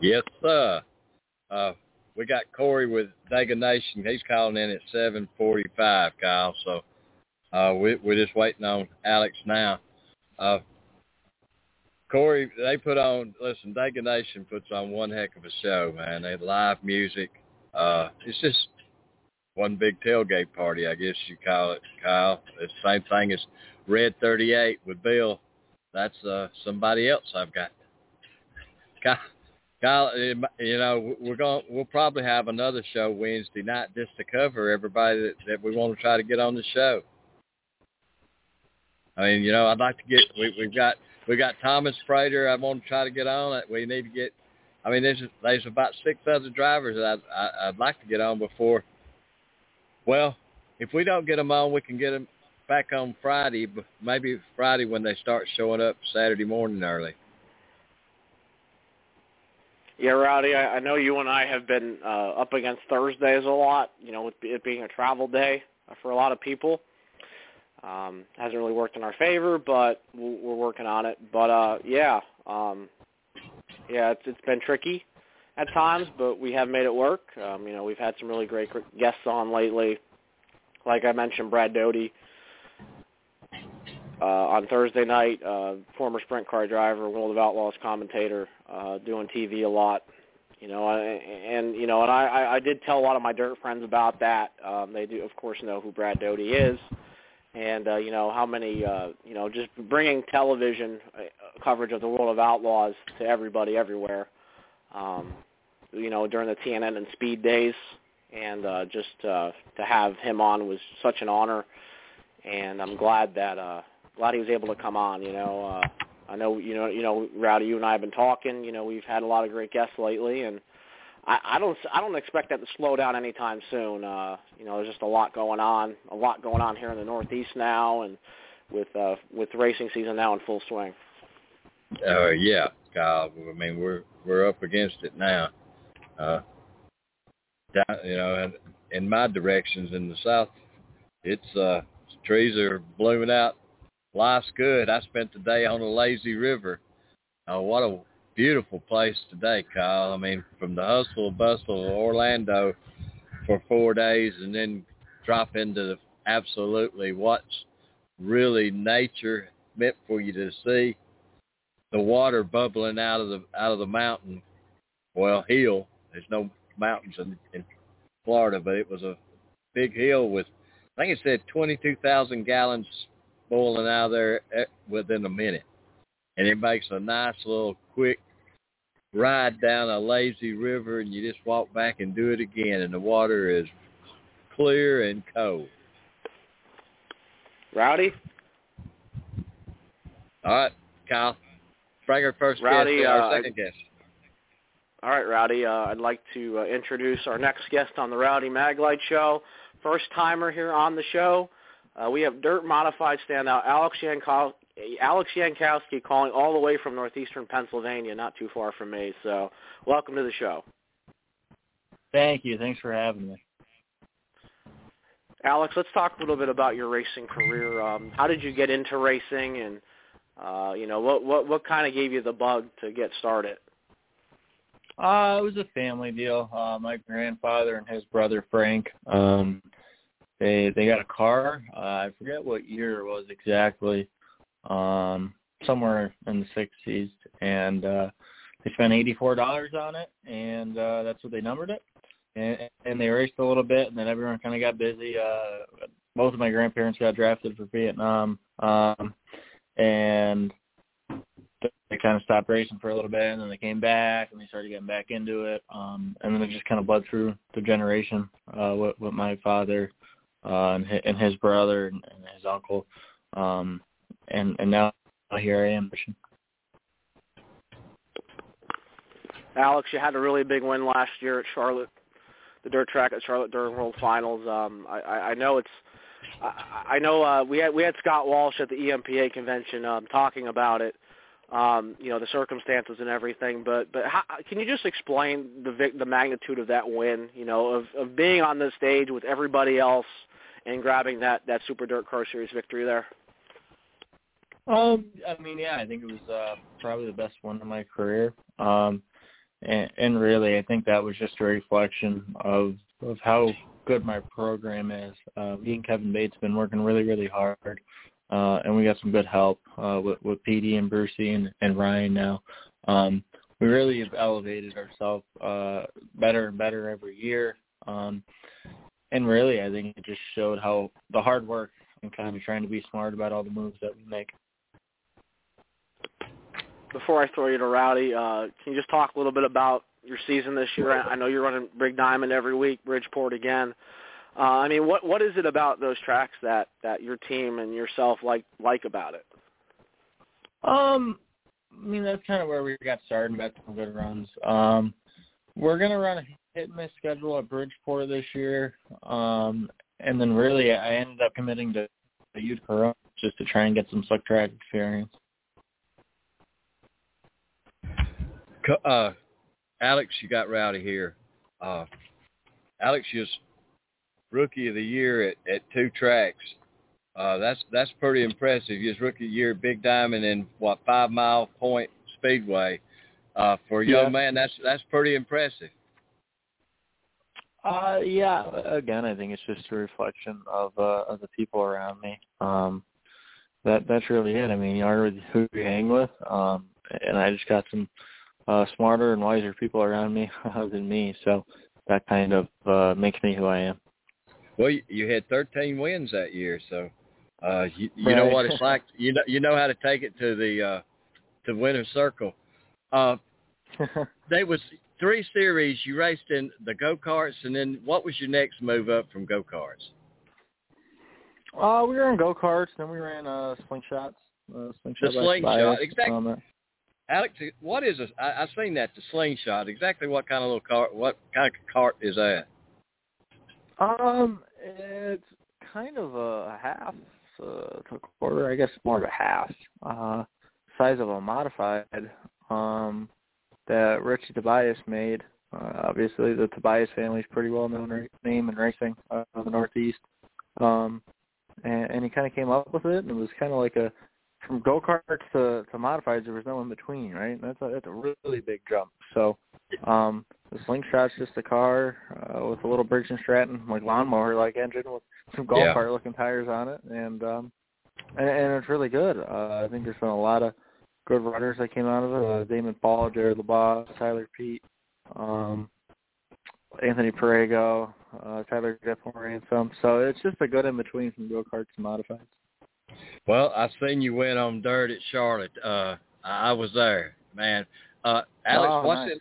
Yes, sir. We got Corey with Dega Nation. He's calling in at 7:45, Kyle. So we're just waiting on Alex now. Corey, they put on, listen, Dega Nation puts on one heck of a show, man. They live music. It's just one big tailgate party, I guess you call it, Kyle. It's the same thing as Red 38 with Bill. That's somebody else I've got. Kyle, you know, we'll probably have another show Wednesday night just to cover everybody that we want to try to get on the show. I mean, you know, I'd like to get we've got Thomas Prater. I want to try to get on it. We need to get. I mean, there's about six other drivers that I'd like to get on before. Well, if we don't get them on, we can get them back on Friday, but maybe Friday when they start showing up Saturday morning early. Yeah, Rowdy, I know you and I have been up against Thursdays a lot, you know, with it being a travel day for a lot of people. Hasn't really worked in our favor, but we're working on it. But, it's been tricky at times, but we have made it work. You know, we've had some really great guests on lately. Like I mentioned, Brad Doty on Thursday night, former sprint car driver, World of Outlaws commentator, doing TV a lot. You know, I did tell a lot of my dirt friends about that. They do, of course, know who Brad Doty is, and you know how many, you know, just bringing television coverage of the World of Outlaws to everybody everywhere, you know, during the TNN and Speed days. And just to have him on was such an honor, and I'm glad that glad he was able to come on. You know, I know Rowdy, you and I have been talking. You know, we've had a lot of great guests lately, and I don't expect that to slow down anytime soon. You know, there's just a lot going on here in the Northeast now, and with racing season now in full swing. Yeah, Kyle. I mean, we're up against it now. You know, in my directions in the south, it's trees are blooming out. Life's good. I spent the day on the lazy river. Oh, what a beautiful place today, Kyle. I mean, from the hustle and bustle of Orlando for 4 days and then drop into the absolutely what's really nature meant for you to see. The water bubbling out of the mountain, well, hill. There's no mountains in Florida, but it was a big hill with, I think it said 22,000 gallons boiling out of there within a minute. And it makes a nice little quick ride down a lazy river, and you just walk back and do it again, and the water is clear and cold. Rowdy? All right, Kyle. Spranger first Rowdy, guest, our second guest. All right, Rowdy, I'd like to introduce our next guest on the Rowdy Maglite Show. First-timer here on the show. We have dirt-modified standout Alex Yankowski calling all the way from northeastern Pennsylvania, not too far from me. So welcome to the show. Thank you. Thanks for having me. Alex, let's talk a little bit about your racing career. How did you get into racing, and you know, what kind of gave you the bug to get started? It was a family deal. My grandfather and his brother Frank, they got a car. I forget what year it was exactly, somewhere in the 60s, and they spent $84 on it, and that's what they numbered it. And they raced a little bit, and then everyone kind of got busy. Both of my grandparents got drafted for Vietnam, and they kind of stopped racing for a little bit, and then they came back, and they started getting back into it. And then it just kind of bled through the generation with my father and his brother and his uncle. And now here I am. Alex, you had a really big win last year at Charlotte, the dirt track at Charlotte during World Finals. I know it's – I know we had Scott Walsh at the EMPA convention talking about it. You know, the circumstances and everything, but how, can you just explain the magnitude of that win, you know, of being on the stage with everybody else and grabbing that Super Dirt Car Series victory there? I mean, yeah, I think it was probably the best win of my career. And really, I think that was just a reflection of how good my program is. Me and Kevin Bates have been working really, really hard. And we got some good help with PD and Brucey and Ryan now. We really have elevated ourselves better and better every year. And really, I think it just showed how the hard work and kind of trying to be smart about all the moves that we make. Before I throw you to Rowdy, can you just talk a little bit about your season this year? I know you're running Big Diamond every week, Bridgeport again. I mean, what is it about those tracks that your team and yourself like about it? I mean, that's kind of where we got started and got some good runs. We're going to run a hit-and-miss schedule at Bridgeport this year, and then really I ended up committing to Utica just to try and get some slick track experience. Alex, you got Rowdy here. Alex, you Rookie of the Year at two tracks. That's pretty impressive. His Rookie of the Year, Big Diamond, and what, 5 Mile Point Speedway. For a young man, that's pretty impressive. Yeah. Again, I think it's just a reflection of the people around me. That's really it. I mean, you are who you hang with. And I just got some smarter and wiser people around me than me. So that kind of makes me who I am. Well, you had 13 wins that year, so you know what it's like. You know how to take it to the the winner's circle. There was three series. You raced in the go-karts, and then what was your next move up from go-karts? We were in go-karts, then we ran slingshots. The slingshot, exactly. Alex, what is it? I've seen that, the slingshot. Exactly what kind of little cart? What kind of cart is that? It's kind of a half to a quarter, I guess, more of a half. Size of a modified that Rich Tobias made. Obviously, the Tobias family is pretty well known name in racing in the Northeast. And he kind of came up with it, and it was kind of like a from go-karts to modifieds, there was no in between, right? That's a really big jump. So the slingshot's just a car with a little Briggs & Stratton like lawnmower-like engine with some golf cart-looking tires on it, and it's really good. I think there's been a lot of good runners that came out of it: Damon Ball, Jared LeBoss, Tyler Pete, Anthony Perego, Tyler Deppler, and some. So it's just a good in between from go-karts to modifieds. Well, I seen you went on dirt at Charlotte. I was there, man. Alex,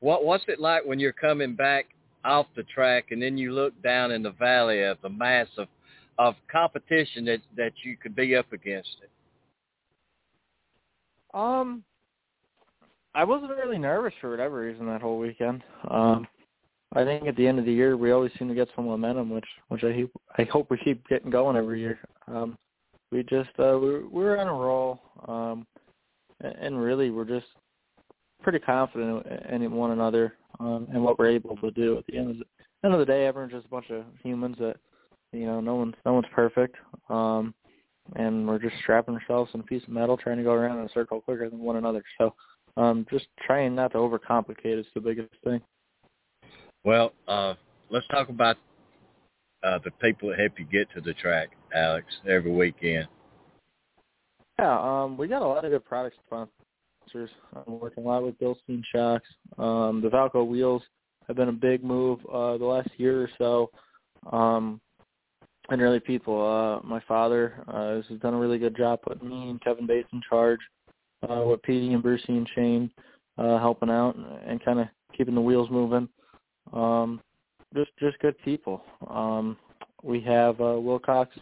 what's it like when you're coming back off the track and then you look down in the valley of the mass of competition that you could be up against it? I wasn't really nervous for whatever reason that whole weekend. I think at the end of the year we always seem to get some momentum, which I hope we keep getting going every year. We just we were on a roll, and really we're just pretty confident in one another and what we're able to do. At the end of the day, everyone's just a bunch of humans that, you know, no one's perfect, and we're just strapping ourselves in a piece of metal, trying to go around in a circle quicker than one another. So just trying not to overcomplicate is the biggest thing. Well, let's talk about the people that help you get to the track, Alex, every weekend. Yeah, we got a lot of good product sponsors. I'm working a lot with Bilstein Shocks. The Valco wheels have been a big move the last year or so. And really people. My father has done a really good job putting me and Kevin Bates in charge with Petey and Brucey and Shane helping out and kind of keeping the wheels moving. Just good people. We have Wilcox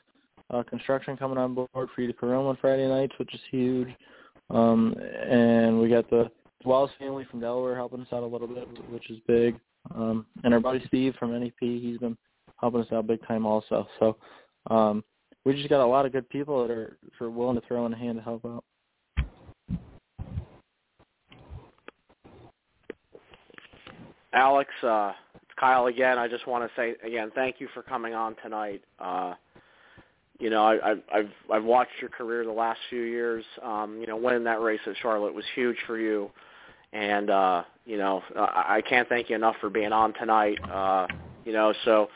Construction coming on board for you to Carome on Friday nights, which is huge. And we got the Wells family from Delaware helping us out a little bit, which is big. And our buddy Steve from NEP, he's been helping us out big time also. So we just got a lot of good people that are willing to throw in a hand to help out. Alex, Kyle, again, I just want to say, again, thank you for coming on tonight. You know, I've watched your career the last few years. You know, winning that race at Charlotte was huge for you. And, you know, I can't thank you enough for being on tonight. You know, so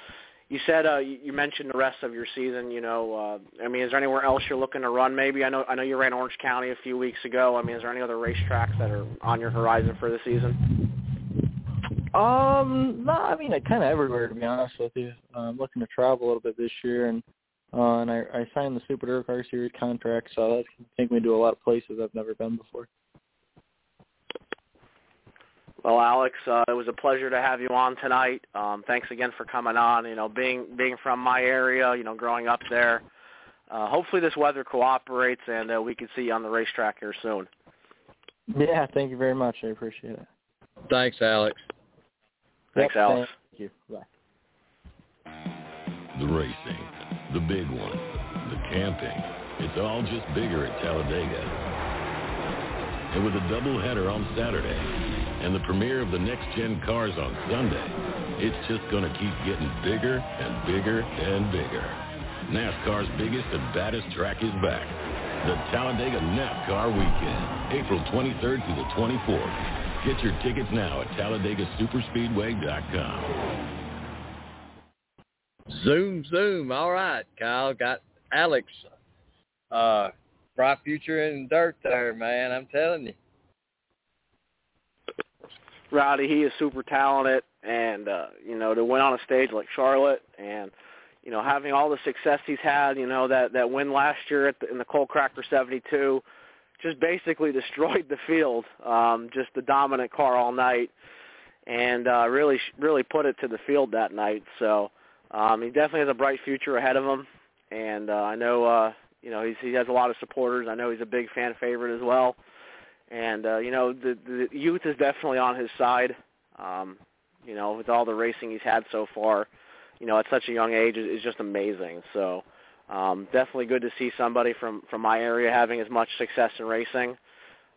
you said you mentioned the rest of your season, you know. I mean, is there anywhere else you're looking to run maybe? I know you ran Orange County a few weeks ago. I mean, is there any other racetracks that are on your horizon for the season? No, I mean, kind of everywhere, to be honest with you. I'm looking to travel a little bit this year, and I signed the Super Dirt Car Series contract, so that's going to take me to a lot of places I've never been before. Well, Alex, it was a pleasure to have you on tonight. Thanks again for coming on. You know, being from my area, you know, growing up there, hopefully this weather cooperates, and we can see you on the racetrack here soon. Yeah, thank you very much. I appreciate it. Thanks, Alex. Thanks, Alex. Thank you. Bye. The racing, the big one, the camping, it's all just bigger at Talladega. And with a doubleheader on Saturday and the premiere of the next-gen cars on Sunday, it's just going to keep getting bigger and bigger and bigger. NASCAR's biggest and baddest track is back. The Talladega NASCAR Weekend, April 23rd through the 24th. Get your tickets now at TalladegaSuperspeedway.com. Zoom, zoom. All right, Kyle. Got Alex. Bright future in dirt there, man. I'm telling you. Rowdy, he is super talented. And, you know, to win on a stage like Charlotte and, you know, having all the success he's had, you know, that win last year in the Coal Cracker 72, just basically destroyed the field, just the dominant car all night, and really put it to the field that night. So he definitely has a bright future ahead of him, and I know he has a lot of supporters. I know he's a big fan favorite as well, and the youth is definitely on his side. With all the racing he's had so far, at such a young age, it's just amazing. So definitely good to see somebody from my area having as much success in racing.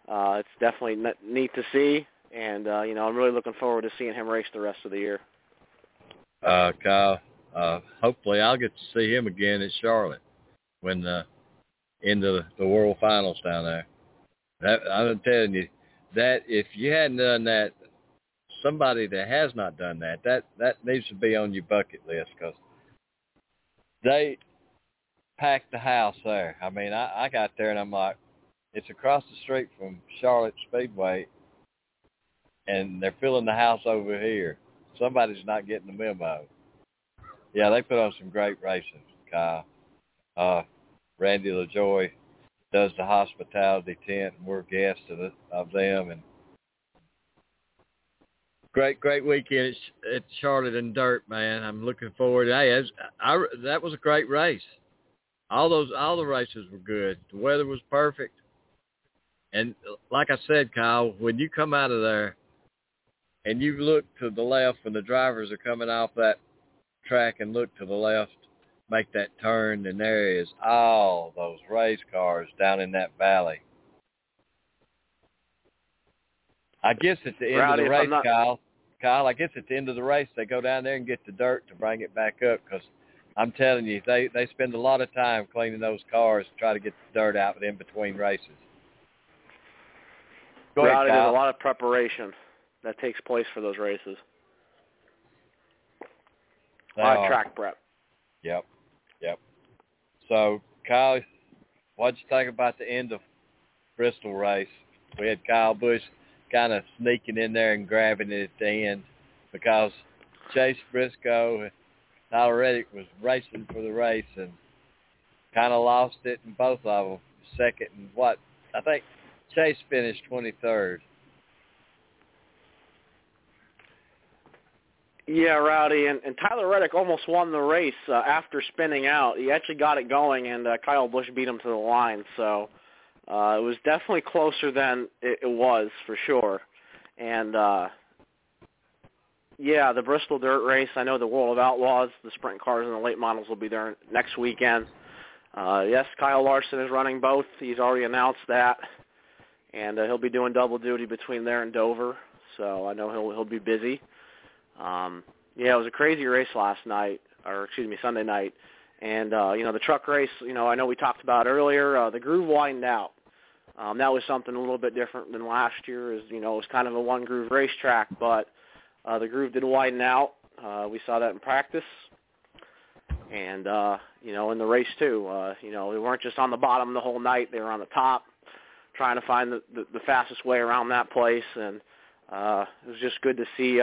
It's definitely neat to see, and, I'm really looking forward to seeing him race the rest of the year. Kyle, hopefully I'll get to see him again at Charlotte when into the World Finals down there. I'm telling you, that if you hadn't done that, somebody that has not done that, that needs to be on your bucket list, because they packed the house there. I mean, I got there and I'm like, it's across the street from Charlotte Speedway, and they're filling the house over here. Somebody's not getting the memo. Yeah, they put on some great racing, Kyle. Randy LaJoy does the hospitality tent, and we're guests of them, and Great weekend at Charlotte and Dirt, man. I'm looking forward. Hey, that was a great race. All the races were good. The weather was perfect. And like I said, Kyle, when you come out of there and you look to the left when the drivers are coming off that track and look to the left, make that turn, and there is all those race cars down in that valley. I guess at the end of the race, Kyle, I guess at the end of the race, they go down there and get the dirt to bring it back up, because I'm telling you, they spend a lot of time cleaning those cars to try to get the dirt out in between races. Go ahead, Kyle. There's a lot of preparation that takes place for those races. A lot of track prep. Yep. So, Kyle, what'd you think about the end of Bristol race? We had Kyle Busch kind of sneaking in there and grabbing it at the end, because Chase Briscoe and Tyler Reddick was racing for the race and kind of lost it in both of them, second and what? I think Chase finished 23rd. Yeah, Rowdy, and Tyler Reddick almost won the race after spinning out. He actually got it going, and Kyle Busch beat him to the line, so... it was definitely closer than it was, for sure. And, the Bristol Dirt Race, I know the World of Outlaws, the sprint cars and the late models will be there next weekend. Yes, Kyle Larson is running both. He's already announced that. And he'll be doing double duty between there and Dover. So I know he'll be busy. It was a crazy race Sunday night. And, the truck race, I know we talked about earlier, the groove widened out. That was something a little bit different than last year. It was kind of a one-groove racetrack, but the groove did widen out. We saw that in practice and, in the race, too. They weren't just on the bottom the whole night. They were on the top trying to find the fastest way around that place. And it was just good to see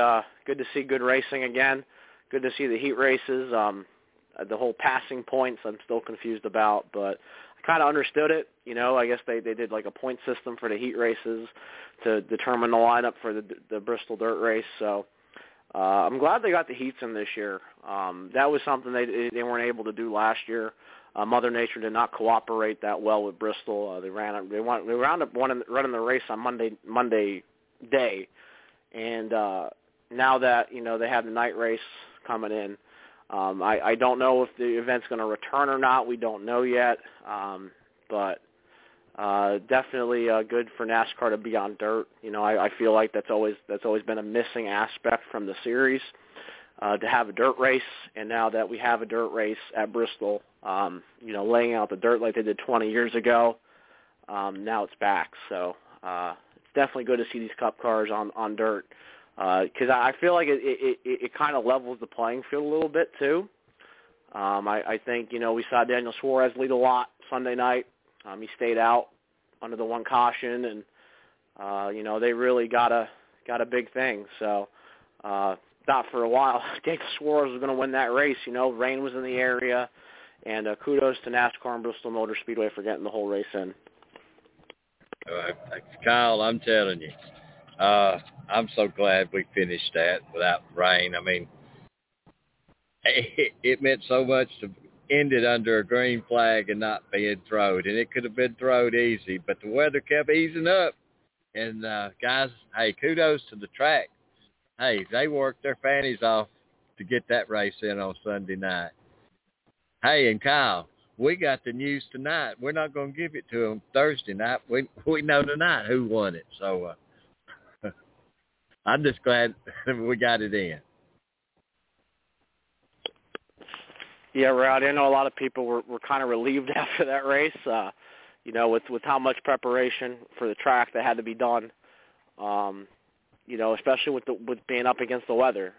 good racing again, good to see the heat races. The whole passing points I'm still confused about, but I kind of understood it. I guess they did like a point system for the heat races to determine the lineup for the Bristol Dirt Race. So I'm glad they got the heats in this year. That was something they weren't able to do last year. Mother Nature did not cooperate that well with Bristol. They wound up running the race on Monday day, and now that they have the night race coming in. I don't know if the event's going to return or not. We don't know yet, but definitely good for NASCAR to be on dirt. I feel like that's always been a missing aspect from the series to have a dirt race, and now that we have a dirt race at Bristol, laying out the dirt like they did 20 years ago, now it's back. So it's definitely good to see these Cup cars on dirt. Because I feel like it kind of levels the playing field a little bit, too. I think, we saw Daniel Suarez lead a lot Sunday night. He stayed out under the one caution, and, they really got a big thing. So thought for a while Daniel Suarez was going to win that race. Rain was in the area, and kudos to NASCAR and Bristol Motor Speedway for getting the whole race in. Kyle, I'm telling you, I'm so glad we finished that without rain. I mean, it meant so much to end it under a green flag and not being thrown, and it could have been thrown easy, but the weather kept easing up. And guys, hey, kudos to the track. Hey, they worked their fannies off to get that race in on Sunday night. Hey, and Kyle, we got the news tonight. We're not going to give it to them Thursday night. We know tonight who won it. So I'm just glad we got it in. Yeah, Rowdy, I know a lot of people were kind of relieved after that race, you know, with how much preparation for the track that had to be done, you know, especially with being up against the weather.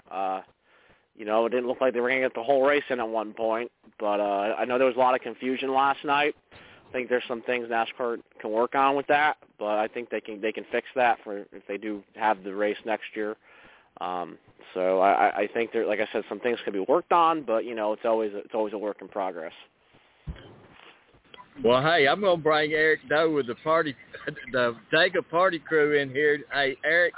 You know, it didn't look like they were going to get the whole race in at one point, but I know there was a lot of confusion last night. I think there's some things NASCAR can work on with that, but I think they can fix that for if they do have the race next year. So I think there, like I said, some things could be worked on, but you know, it's always a work in progress. Well, hey, I'm gonna bring Eric Doe with the Dega Party Crew in here. Hey, Eric,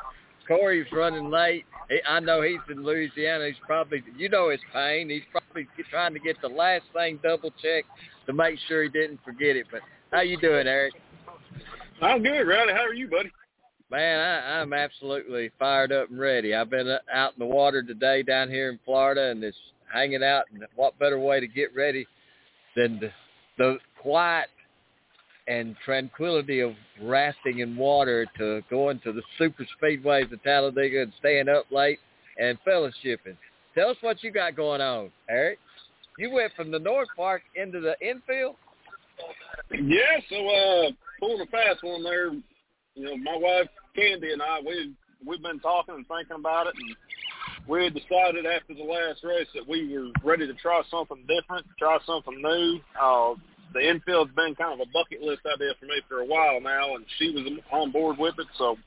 Corey's running late. I know he's in Louisiana. He's probably, you know, his pain. He's probably trying to get the last thing double checked to make sure he didn't forget it. But how you doing, Eric? I'm good, Rowdy. How are you, buddy? Man, I'm absolutely fired up and ready. I've been out in the water today down here in Florida, and it's hanging out. And what better way to get ready than the quiet and tranquility of rafting in water to going to the super speedways of Talladega and staying up late and fellowshipping. Tell us what you got going on, Eric. You went from the North Park into the infield? Yeah, so pulling a fast one there. You know, my wife Candy and I, we've been talking and thinking about it, and we had decided after the last race that we were ready to try something different, try something new. The infield's been kind of a bucket list idea for me for a while now, and she was on board with it. So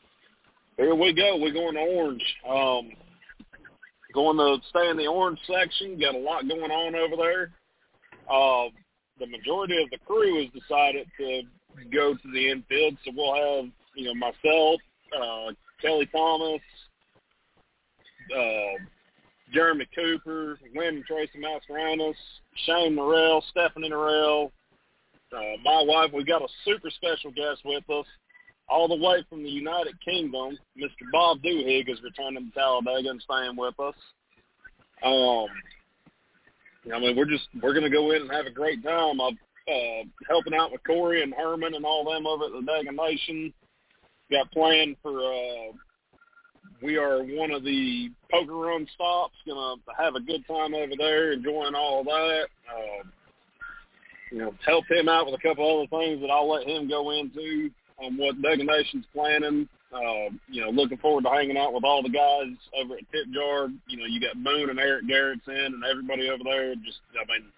here we go. We're going to Orange. Going to stay in the Orange section. Got a lot going on over there. The majority of the crew has decided to go to the infield, so we'll have, you know, myself, Kelly Thomas, Jeremy Cooper, Wynn Tracy Mascarenhas, Shane Norrell, Stephanie Norrell, my wife. We've got a super special guest with us all the way from the United Kingdom. Mr. Bob Duhigg is returning to Talladega and staying with us. I mean, we're going to go in and have a great time. I'm helping out with Corey and Herman and all them over at the Dega Nation. Got planned for we are one of the poker run stops. Gonna have a good time over there, enjoying all that. You know, help him out with a couple other things that I'll let him go into on what Dega Nation's planning. You know, looking forward to hanging out with all the guys over at Tip Jar. You know, you got Boone and Eric Garrettson and everybody over there. Just, I mean,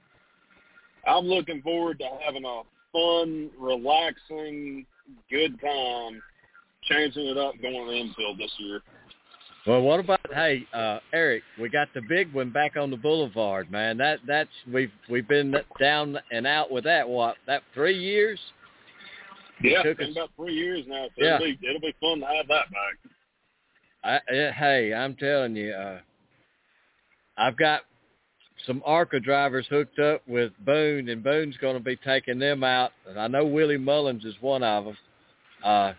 I'm looking forward to having a fun, relaxing, good time, changing it up, going to the infield this year. Well, what about, hey, Eric, we got the big one back on the boulevard, man. That's we've been down and out with that, that 3 years? Yeah, it's been about 3 years now, so yeah. It'll be fun to have that back. Hey, I'm telling you, I've got some ARCA drivers hooked up with Boone, and Boone's going to be taking them out. And I know Willie Mullins is one of them.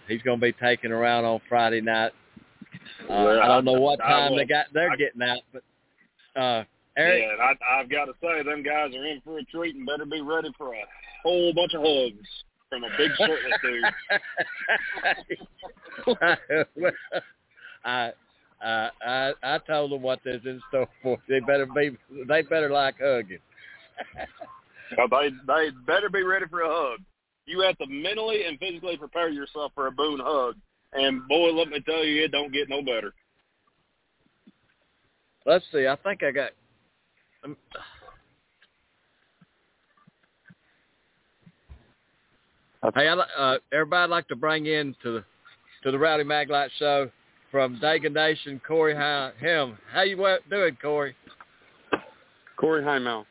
He's going to be taking around on Friday night. I don't know what time they're getting out, but Eric. Yeah, I've got to say, them guys are in for a treat and better be ready for a whole bunch of hugs from a big shirtless dude. I told them what there's in store for. They better like hugging. They better be ready for a hug. You have to mentally and physically prepare yourself for a Boone hug. And, boy, let me tell you, it don't get no better. Let's see. I think I got hey, everybody, I'd like to bring in to the Rowdy Maglite Show from Dega Nation, Corey Heim. How you doing, Corey? Corey Heimel.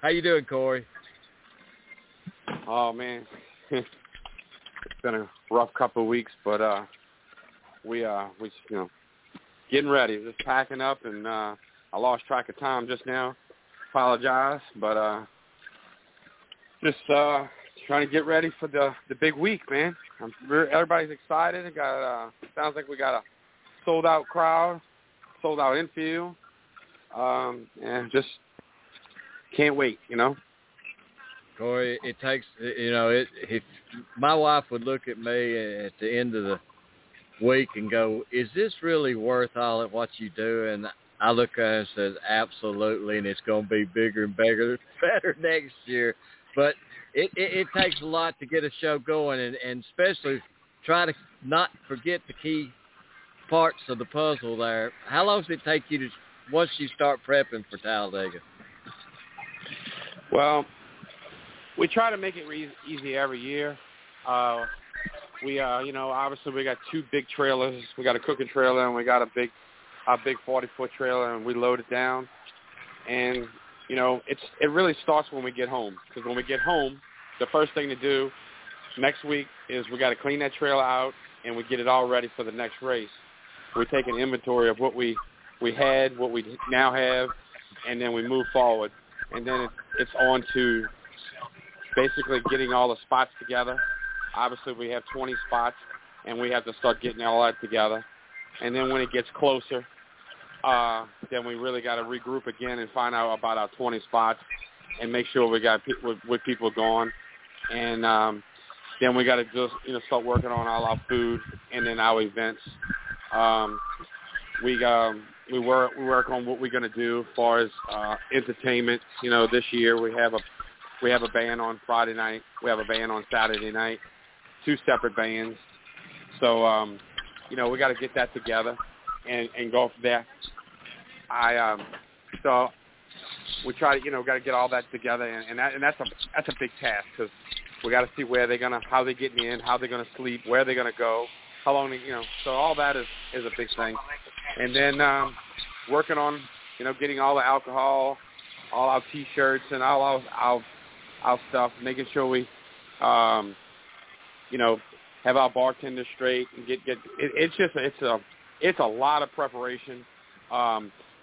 How you doing, Corey? Oh, man. been a rough couple of weeks, but we you know, getting ready, just packing up, and I lost track of time just now. Apologize, but just trying to get ready for the big week, man. Everybody's excited. It got sounds like we got a sold out crowd, sold out infield, and just can't wait, you know. Corey, it takes, you know, it. If my wife would look at me at the end of the week and go, "Is this really worth all of what you do?" And I look at her and says, "Absolutely," and it's going to be bigger and better next year. But it takes a lot to get a show going, and especially try to not forget the key parts of the puzzle there. How long does it take you to once you start prepping for Talladega? Well, we try to make it easy every year. We you know, obviously we got two big trailers. We got a cooking trailer and we got a big 40-foot trailer, and we load it down. And you know, it really starts when we get home, because when we get home, the first thing to do next week is we got to clean that trailer out and we get it all ready for the next race. We take an inventory of what we had, what we now have, and then we move forward. And then it's on to basically getting all the spots together. Obviously, we have 20 spots, and we have to start getting all that together. And then when it gets closer, then we really got to regroup again and find out about our 20 spots and make sure we got with people going. And then we got to just, you know, start working on all our food and then our events. We work on what we're going to do as far as entertainment. You know, this year we have a band on Friday night. We have a band on Saturday night, two separate bands. So, you know, we got to get that together and go from there. So we try to, you know, got to get all that together, and that's a big task, because we got to see where they're gonna, how they're getting in, how they're gonna sleep, where they're gonna go, how long they, you know. So all that is a big thing. And then working on, you know, getting all the alcohol, all our T-shirts and all our stuff, making sure we, you know, have our bartenders straight and get. It's a lot of preparation.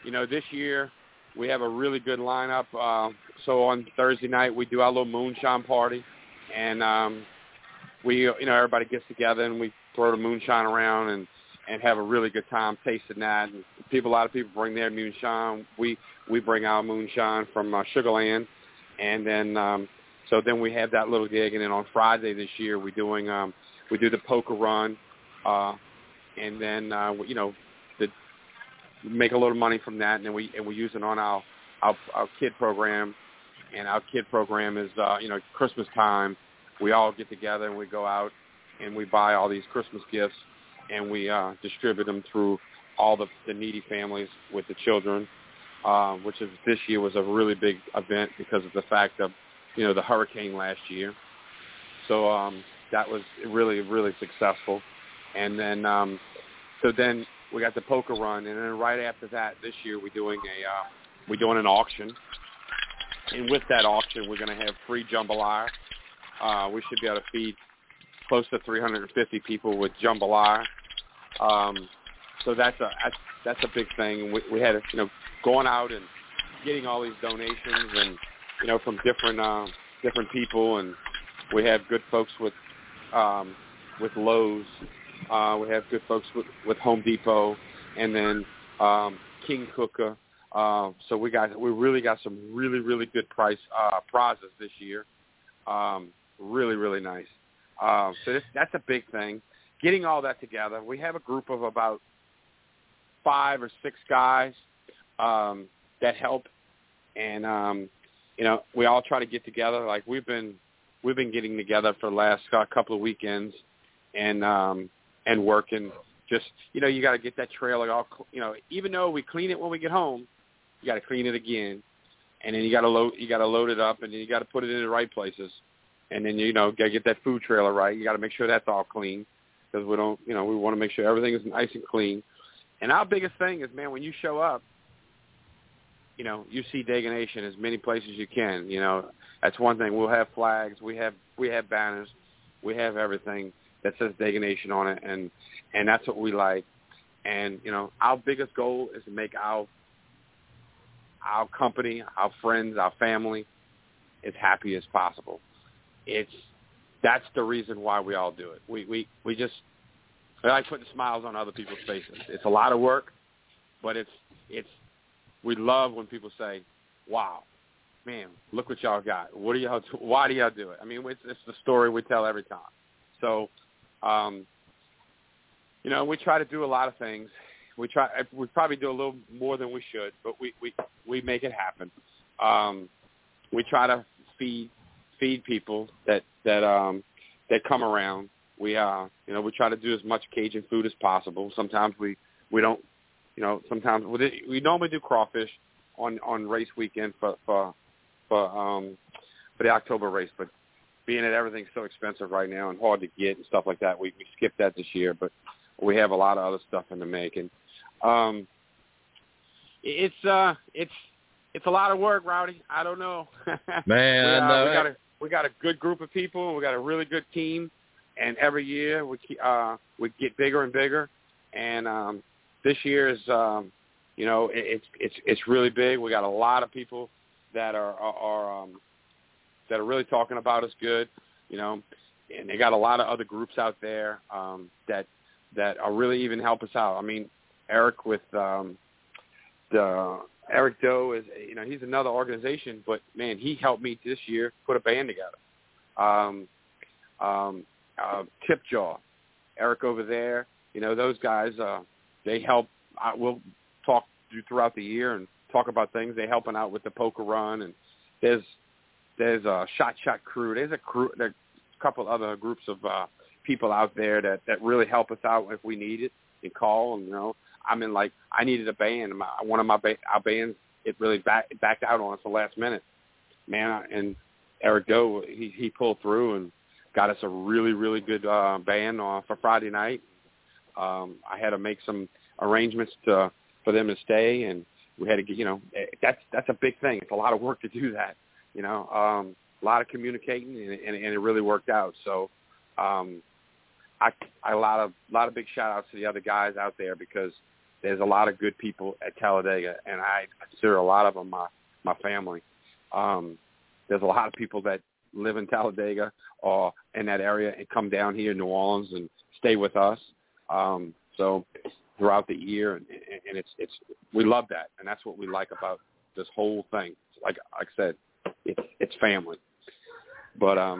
You know, this year we have a really good lineup. So on Thursday night we do our little moonshine party, and we, you know, everybody gets together and we throw the moonshine around and have a really good time tasting that. And people, a lot of people bring their moonshine. We bring our moonshine from Sugarland, and then so then we have that little gig. And then on Friday this year we're doing we do the poker run, and then you know, make a little money from that. And then we use it on our kid program, and our kid program is you know, Christmas time. We all get together and we go out and we buy all these Christmas gifts, and we distribute them through all the needy families with the children, which is, this year was a really big event because of the fact of, you know, the hurricane last year. So that was really, really successful. And then so then we got the poker run, and then right after that this year we're doing an auction, and with that auction we're going to have free jambalaya. We should be able to feed close to 350 people with jambalaya. So that's a big thing. We had, you know, going out and getting all these donations, and you know, from different people, and we have good folks with Lowe's. We have good folks with Home Depot, and then King Cooker. So we really got some really, really good prizes this year. Really, really nice. So that's a big thing. Getting all that together. We have a group of about 5 or 6 guys that help, and you know, we all try to get together. Like we've been getting together for the last couple of weekends, and working. Just, you know, you got to get that trailer all, you know, even though we clean it when we get home, you got to clean it again, and then you got to load it up, and then you got to put it in the right places, and then, you know, got to get that food trailer right. You got to make sure that's all clean, because we don't, you know, we want to make sure everything is nice and clean. And our biggest thing is, man, when you show up, you know, you see Dega Nation as many places you can. You know, that's one thing. We'll have flags. We have banners. We have everything. that says Dega Nation on it, and that's what we like. And, you know, our biggest goal is to make our company, our friends, our family as happy as possible. That's the reason why we all do it. We like putting smiles on other people's faces. It's a lot of work, but we love when people say, "Wow, man, look what y'all got. What do y'all? Why do y'all do it?" I mean, it's the story we tell every time. So, you know, we try to do a lot of things. We probably do a little more than we should, but we make it happen. We try to feed people that come around. We try to do as much Cajun food as possible. Sometimes we don't. You know, sometimes we normally do crawfish on race weekend for the October race, but being that everything's so expensive right now and hard to get and stuff like that, we skipped that this year. But we have a lot of other stuff in the making. It's a lot of work, Rowdy. I don't know. Man, we got a good group of people. And we got a really good team, and every year we get bigger and bigger, and this year is, you know, it's really big. We got a lot of people that are really talking about us good, you know, and they got a lot of other groups out there that are really even help us out. I mean, Eric with Eric Doe is, you know, he's another organization, but man, he helped me this year put a band together. Tip Jar, Eric over there, you know, those guys. They help. We'll talk throughout the year and talk about things. They're helping out with the poker run, and there's a shot crew. There's a couple other groups of people out there that really help us out if we need it and call. And, you know, I mean, like I needed a band. Our bands, it really backed out on us the last minute, man. And Eric Doe, he pulled through and got us a really really good band for Friday night. I had to make some arrangements for them to stay, and we had to get, you know, that's a big thing. It's a lot of work to do that, you know, a lot of communicating, and it really worked out. So, a lot of big shout outs to the other guys out there, because there's a lot of good people at Talladega, and I consider a lot of them my family. There's a lot of people that live in Talladega or in that area and come down here in New Orleans and stay with us. So throughout the year, and it's we love that, and that's what we like about this whole thing. Like I said, it's family, but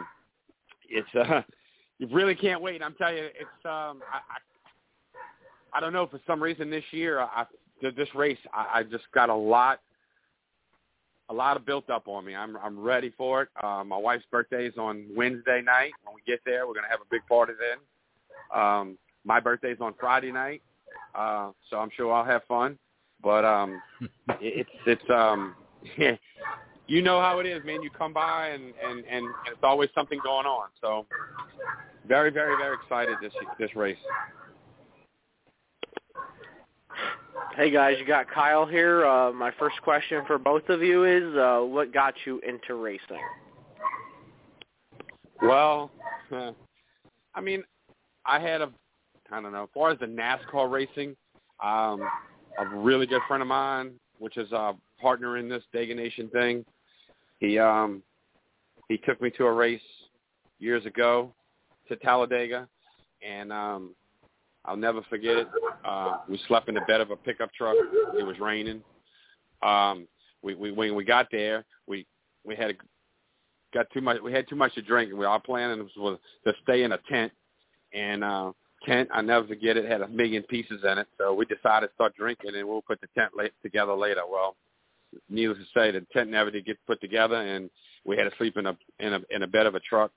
you really can't wait. I'm telling you, it's I don't know, for some reason this year I just got a lot of built up on me. I'm ready for it. My wife's birthday is on Wednesday night. When we get there, we're gonna have a big party then. My birthday's on Friday night, so I'm sure I'll have fun. But you know how it is, man. You come by and it's always something going on. So very, very, very excited this race. Hey guys, you got Kyle here. My first question for both of you is, what got you into racing? Well, I mean, I had I don't know. As far as the NASCAR racing, a really good friend of mine, which is a partner in this Dega Nation thing, he took me to a race years ago to Talladega, and I'll never forget it. We slept in the bed of a pickup truck. It was raining. When we got there, we had too much to drink, and our plan was to stay in a tent, and tent, I never forget it, had 1,000,000 pieces in it, so we decided to start drinking, and we'll put the tent together later. Well, needless to say, the tent never did get put together, and we had to sleep in a bed of a truck,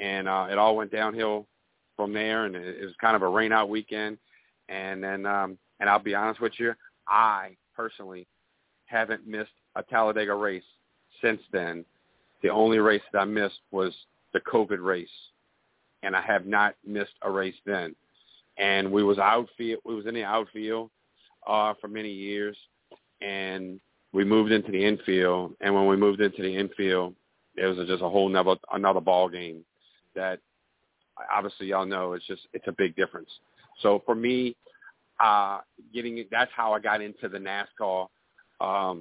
and it all went downhill from there, and it was kind of a rain-out weekend, and then, and I'll be honest with you, I personally haven't missed a Talladega race since then. The only race that I missed was the COVID race, and I have not missed a race then. And we was in the outfield for many years, and we moved into the infield. And when we moved into the infield, it was just a whole another ball game that obviously y'all know it's a big difference. So for me, that's how I got into the NASCAR. I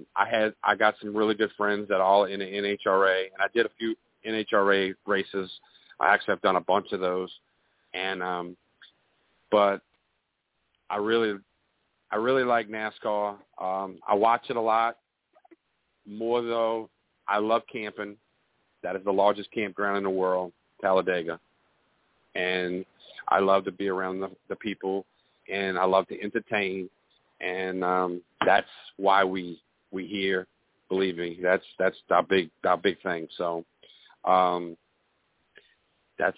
got some really good friends that are all in the NHRA, and I did a few NHRA races. I actually have done a bunch of those, and but I really like NASCAR. I watch it a lot. More though, I love camping. That is the largest campground in the world, Talladega, and I love to be around the people, and I love to entertain, and that's why we here. Believe me, that's our big thing. So that's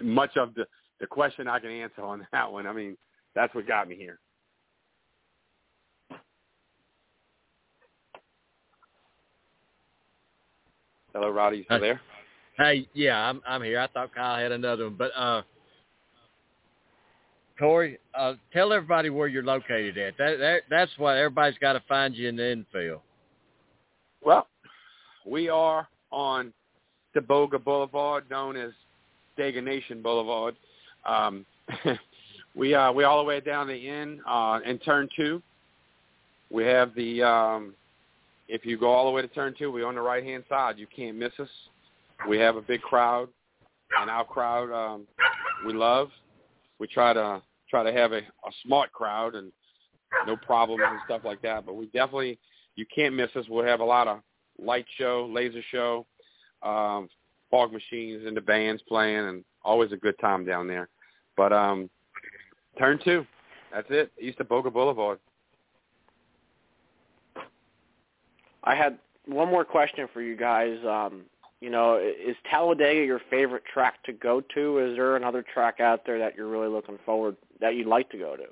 much of the question I can answer on that one. I mean, that's what got me here. Hello, Rowdy. You still there? Hey, yeah, I'm here. I thought Kyle had another one, but Corey, tell everybody where you're located at. That's why everybody's got to find you in the infield. Well, we are on Dega Boulevard, known as Dega Nation Boulevard. We're all the way down the end in turn two. We have the if you go all the way to turn two, we're on the right-hand side. You can't miss us. We have a big crowd, and our crowd we love. We try to have a smart crowd and no problems and stuff like that. But we definitely, you can't miss us. We'll have a lot of light show, laser show, fog machines and the bands playing, and always a good time down there. But turn two, that's it, east of Boca Boulevard. I had one more question for you guys. Is Talladega your favorite track to go to? Is there another track out there that you're really looking forward that you'd like to go to?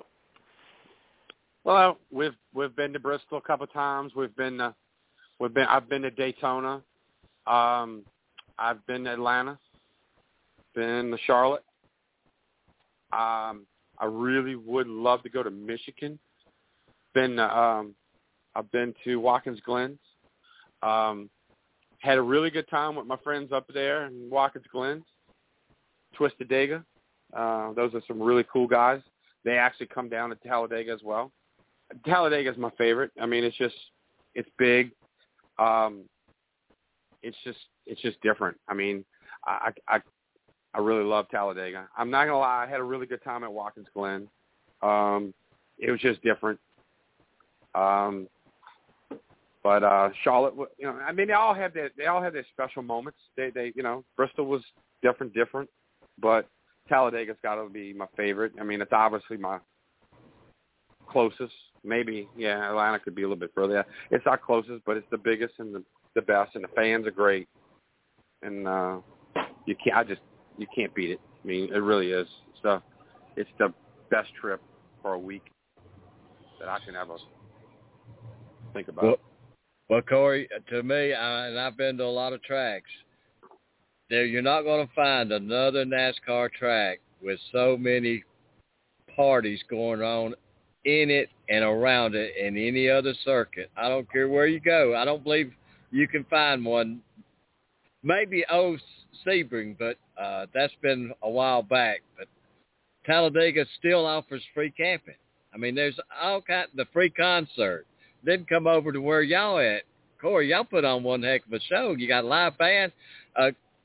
Well, we've been to Bristol a couple of times. I've been to Daytona. I've been to Atlanta. Been to Charlotte. I really would love to go to Michigan. I've been to Watkins Glen. Had a really good time with my friends up there in Watkins Glen, Twisted Dega. Those are some really cool guys. They actually come down to Talladega as well. Talladega is my favorite. I mean, it's big. It's just different. I mean, I really love Talladega. I'm not gonna lie, I had a really good time at Watkins Glen. It was just different. But Charlotte, they all have their special moments. Bristol was different, but Talladega's got to be my favorite. I mean, it's obviously my closest. Maybe, yeah, Atlanta could be a little bit further. It's our closest, but it's the biggest and the best, and the fans are great. And you can't beat it. I mean, it really is. It's the best trip for a week that I can ever think about. Well, Corey, to me, I've been to a lot of tracks. There, you're not going to find another NASCAR track with so many parties going on in it and around it in any other circuit. I don't care where you go. I don't believe you can find one. Maybe Sebring, but that's been a while back. But Talladega still offers free camping. I mean, there's all kind of the free concert. Then come over to where y'all at. Corey, y'all put on one heck of a show. You got a live band.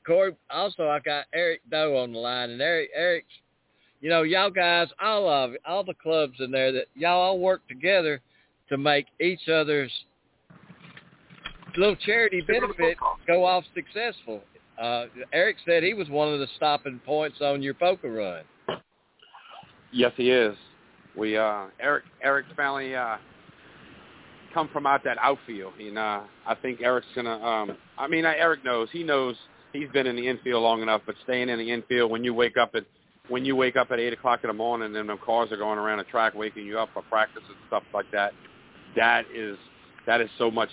Corey, also I got Eric Doe on the line. And Eric's, y'all guys, all the clubs in there, that y'all all work together to make each other's little charity benefit go off successful. Eric said he was one of the stopping points on your poker run. Yes, he is. We Eric's family come from out that outfield, and I think Eric's gonna Eric knows. He knows he's been in the infield long enough, but staying in the infield when you wake up at 8 o'clock in the morning and them cars are going around the track waking you up for practice and stuff like that, that is so much.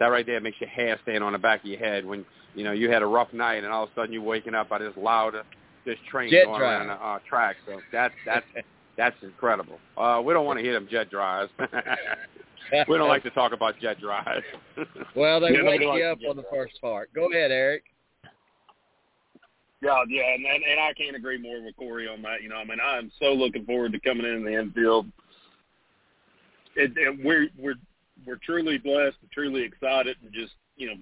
That right there makes your hair stand on the back of your head when you had a rough night and all of a sudden you're waking up by this train jet going around the track. So that's incredible. We don't want to hear them jet drives. We don't like to talk about jet drives. Well, they wake you up on the first part. Go ahead, Eric. Yeah, and I can't agree more with Corey on that. You know, I mean, I'm so looking forward to coming in the infield. We're truly blessed and truly excited and just, you know,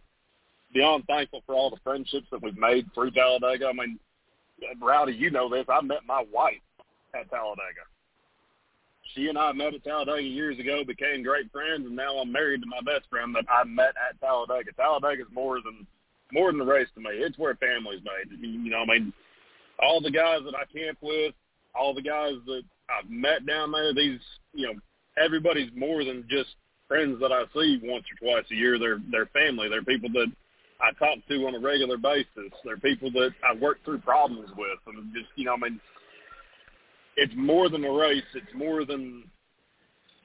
beyond thankful for all the friendships that we've made through Talladega. I mean, Rowdy, you know this. I met my wife at Talladega. She and I met at Talladega years ago, became great friends, and now I'm married to my best friend that I met at Talladega. Talladega's more than the race to me. It's where family's made. You know, I mean, all the guys that I camp with, all the guys that I've met down there, these, you know, everybody's more than just friends that I see once or twice a year. They're family. They're people that I talk to on a regular basis. They're people that I work through problems with. And just, you know, I mean, it's more than a race. It's more than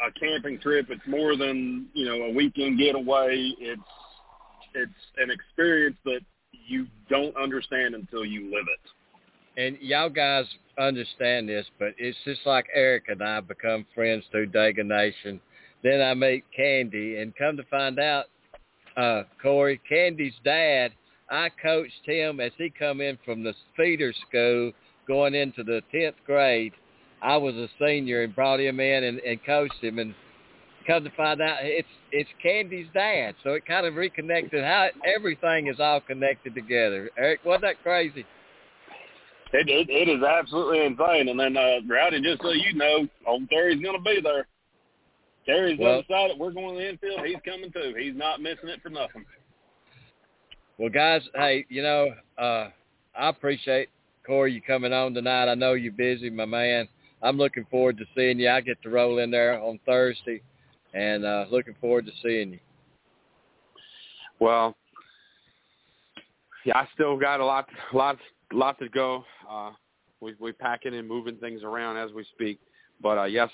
a camping trip. It's more than, you know, a weekend getaway. It's an experience that you don't understand until you live it. And y'all guys understand this, but it's just like Eric and I become friends through Dega Nation. Then I meet Candy, and come to find out, Corey, Candy's dad, I coached him as he come in from the feeder school going into the 10th grade. I was a senior and brought him in and coached him, and come to find out, it's Candy's dad. So it kind of reconnected. How everything is all connected together. Eric, wasn't that crazy? It is absolutely insane. And then, Rowdy, just so you know, old Terry's going to be there. Terry's decided we're going to the infield. He's coming too. He's not missing it for nothing. Well, guys, hey, you know, I appreciate, Corey, you coming on tonight. I know you're busy, my man. I'm looking forward to seeing you. I get to roll in there on Thursday. And looking forward to seeing you. Well, yeah, I still got a lot to go. We're packing and moving things around as we speak. But yes,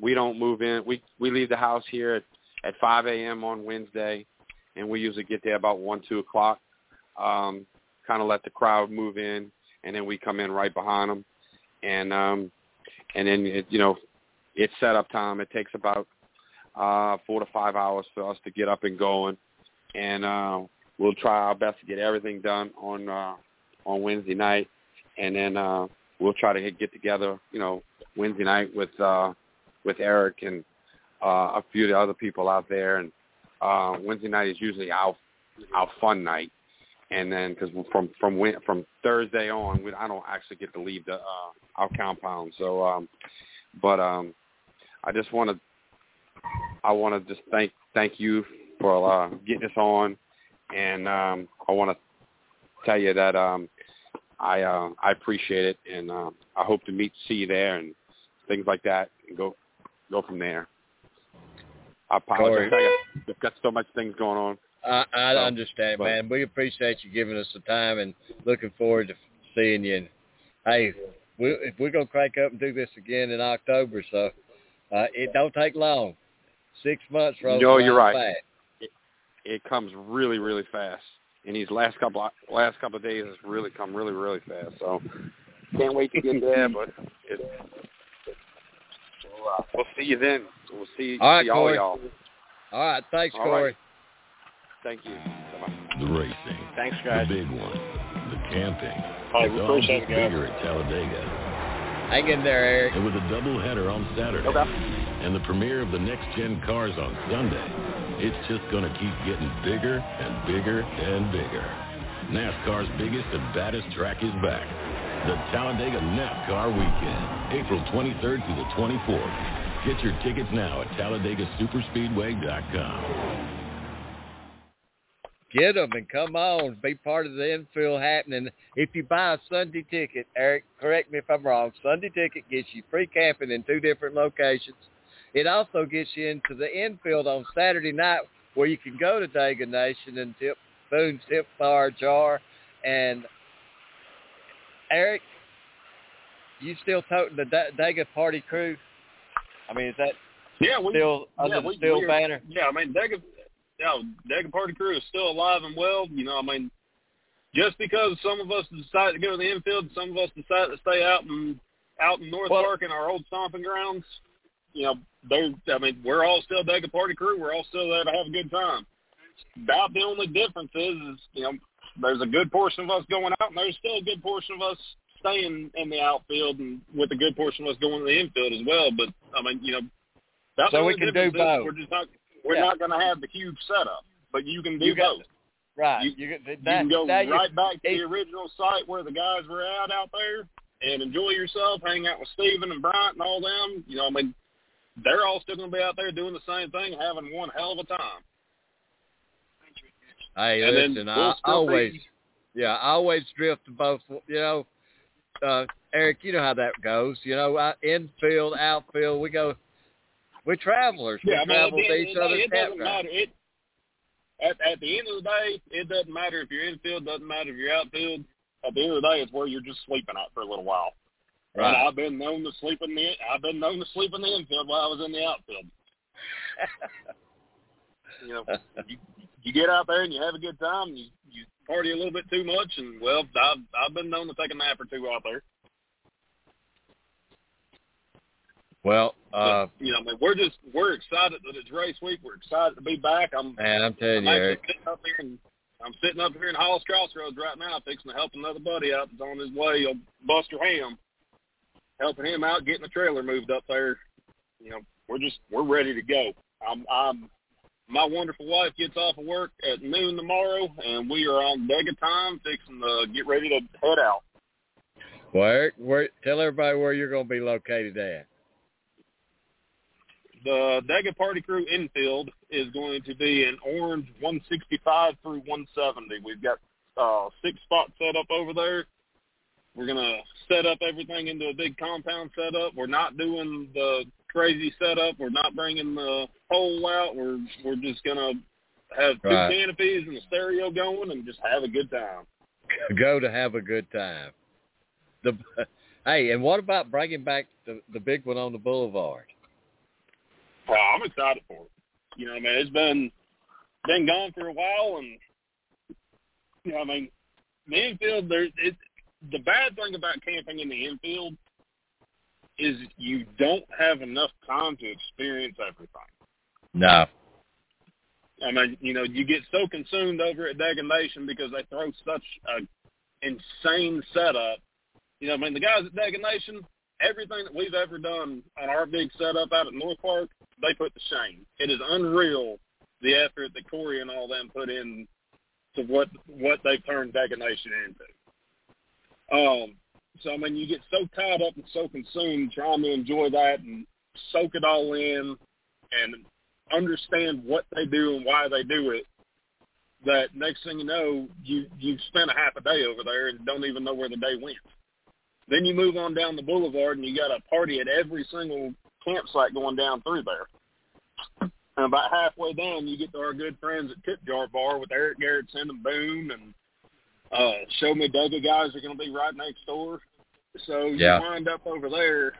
we don't move in. We leave the house here at 5 a.m. on Wednesday, and we usually get there about 1-2 o'clock. Kind of let the crowd move in, and then we come in right behind them, and then it's setup time. It takes about 4 to 5 hours for us to get up and going, and we'll try our best to get everything done on Wednesday night, and then we'll try to get together, Wednesday night with Eric and a few of the other people out there, and Wednesday night is usually our fun night, and then because from Thursday on, I don't actually get to leave our compound, so but I want to just thank you for getting us on, and I want to tell you that I appreciate it, and I hope to see you there and things like that, and go from there. I apologize. I've got so much things going on. I understand, but, man. We appreciate you giving us the time, and looking forward to seeing you. And, hey, if we're gonna crank up and do this again in October, so it don't take long. 6 months rolls. No, you're right. Fast. It comes really, really fast, and these last couple of days has really come really, really fast. So can't wait to get there. But we'll see you then. We'll see all y'all. All right, thanks, Corey. Right. Thank you. Bye-bye. The racing. Thanks, guys. The big one. The camping. All right, we appreciate it, guys. At Talladega. Hang in there, Eric. And with a doubleheader on Saturday. Okay. And the premiere of the next-gen cars on Sunday, it's just going to keep getting bigger and bigger and bigger. NASCAR's biggest and baddest track is back. The Talladega NASCAR Weekend, April 23rd through the 24th. Get your tickets now at TalladegaSuperspeedway.com. Get them and come on. Be part of the infield happening. If you buy a Sunday ticket, Eric, correct me if I'm wrong, Sunday ticket gets you free camping in 2 different locations. It also gets you into the infield on Saturday night where you can go to Dega Nation and Tip Jar. And, Eric, you still toting the Dega Party Crew? I mean, is that still banner? Yeah, I mean, Dega Party Crew is still alive and well. You know, I mean, just because some of us decide to go to the infield and some of us decide to stay out in North Park in our old stomping grounds, we're all still Dega Party Crew. We're all still there to have a good time. About the only difference is there's a good portion of us going out, and there's still a good portion of us staying in the outfield, and with a good portion of us going to the infield as well. But I mean, you know, that's so we can do both. We're just not not going to have the huge setup, but you can do both. Right. You can go right back to the original site where the guys were out there and enjoy yourself, hang out with Steven and Bryant and all them. You know, I mean, they're all still going to be out there doing the same thing, having one hell of a time. Hey, and listen, I always drift to both, you know, Eric, you know how that goes. You know, infield, outfield, we're travelers. We travel to each other's campground. At the end of the day, it doesn't matter if you're infield, doesn't matter if you're outfield. At the end of the day, it's where you're just sleeping out for a little while. Right. And I've been known to sleep in the infield while I was in the outfield. You know, you get out there and you have a good time. And you party a little bit too much, and well, I've been known to take a nap or two out there. Well, you know, I mean, we're excited that it's race week. We're excited to be back. I'm sitting up here in Hall's Crossroads right now, fixing to help another buddy out that's on his way, Buster Ham, helping him out, getting the trailer moved up there. You know, we're ready to go. My wonderful wife gets off of work at noon tomorrow, and we are on Dega time, fixing to get ready to head out. Well, Eric, tell everybody where you're going to be located at. The Dega Party Crew infield is going to be in orange 165 through 170. We've got 6 spots set up over there. We're going to set up everything into a big compound setup. We're not doing the crazy setup. We're not bringing the pole out. We're just going to have 2 canopies and a stereo going and just have a good time. Go to have a good time. Hey, and what about bringing back the big one on the boulevard? Well, I'm excited for it. You know, I mean, it's been gone for a while, and you know, I mean, the infield. The bad thing about camping in the infield is you don't have enough time to experience everything. No. I mean, you know, you get so consumed over at Dega Nation because they throw such an insane setup. You know, I mean, the guys at Dega Nation. Everything that we've ever done on our big setup out at North Park, they put to shame. It is unreal the effort that Corey and all them put in to what they've turned Dega Nation into. So, I mean, you get so tied up and so consumed trying to enjoy that and soak it all in and understand what they do and why they do it that next thing you know, you've spent a half a day over there and don't even know where the day went. Then you move on down the boulevard, and you got a party at every single campsite going down through there. And about halfway down, you get to our good friends at Tip Jar Bar with Eric Garrettson and Boone, and Show Me Dega guys are going to be right next door. So you wind up over there,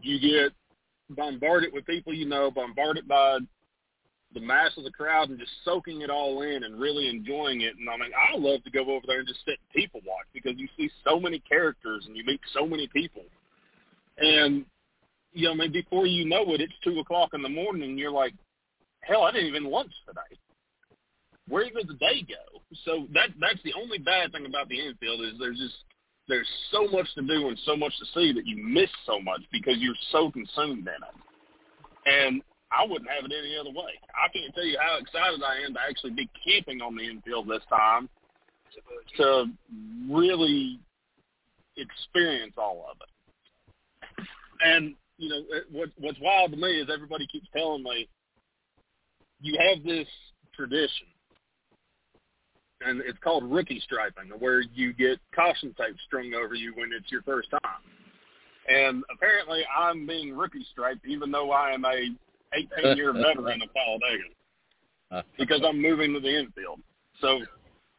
you get bombarded with people you know, bombarded by the mass of the crowd and just soaking it all in and really enjoying it. And I mean, I love to go over there and just sit and people watch because you see so many characters and you meet so many people. And, you know, I mean, before you know it, it's 2:00 in the morning and you're like, hell, I didn't even lunch today. Where did the day go? So that's the only bad thing about the infield is there's so much to do and so much to see that you miss so much because you're so consumed in it. And I wouldn't have it any other way. I can't tell you how excited I am to actually be camping on the infield this time to really experience all of it. And, you know, what's wild to me is everybody keeps telling me, you have this tradition, and it's called rookie striping, where you get caution tape strung over you when it's your first time. And apparently I'm being rookie striped, even though I am a 18-year veteran of Talladega because I'm moving to the infield. So,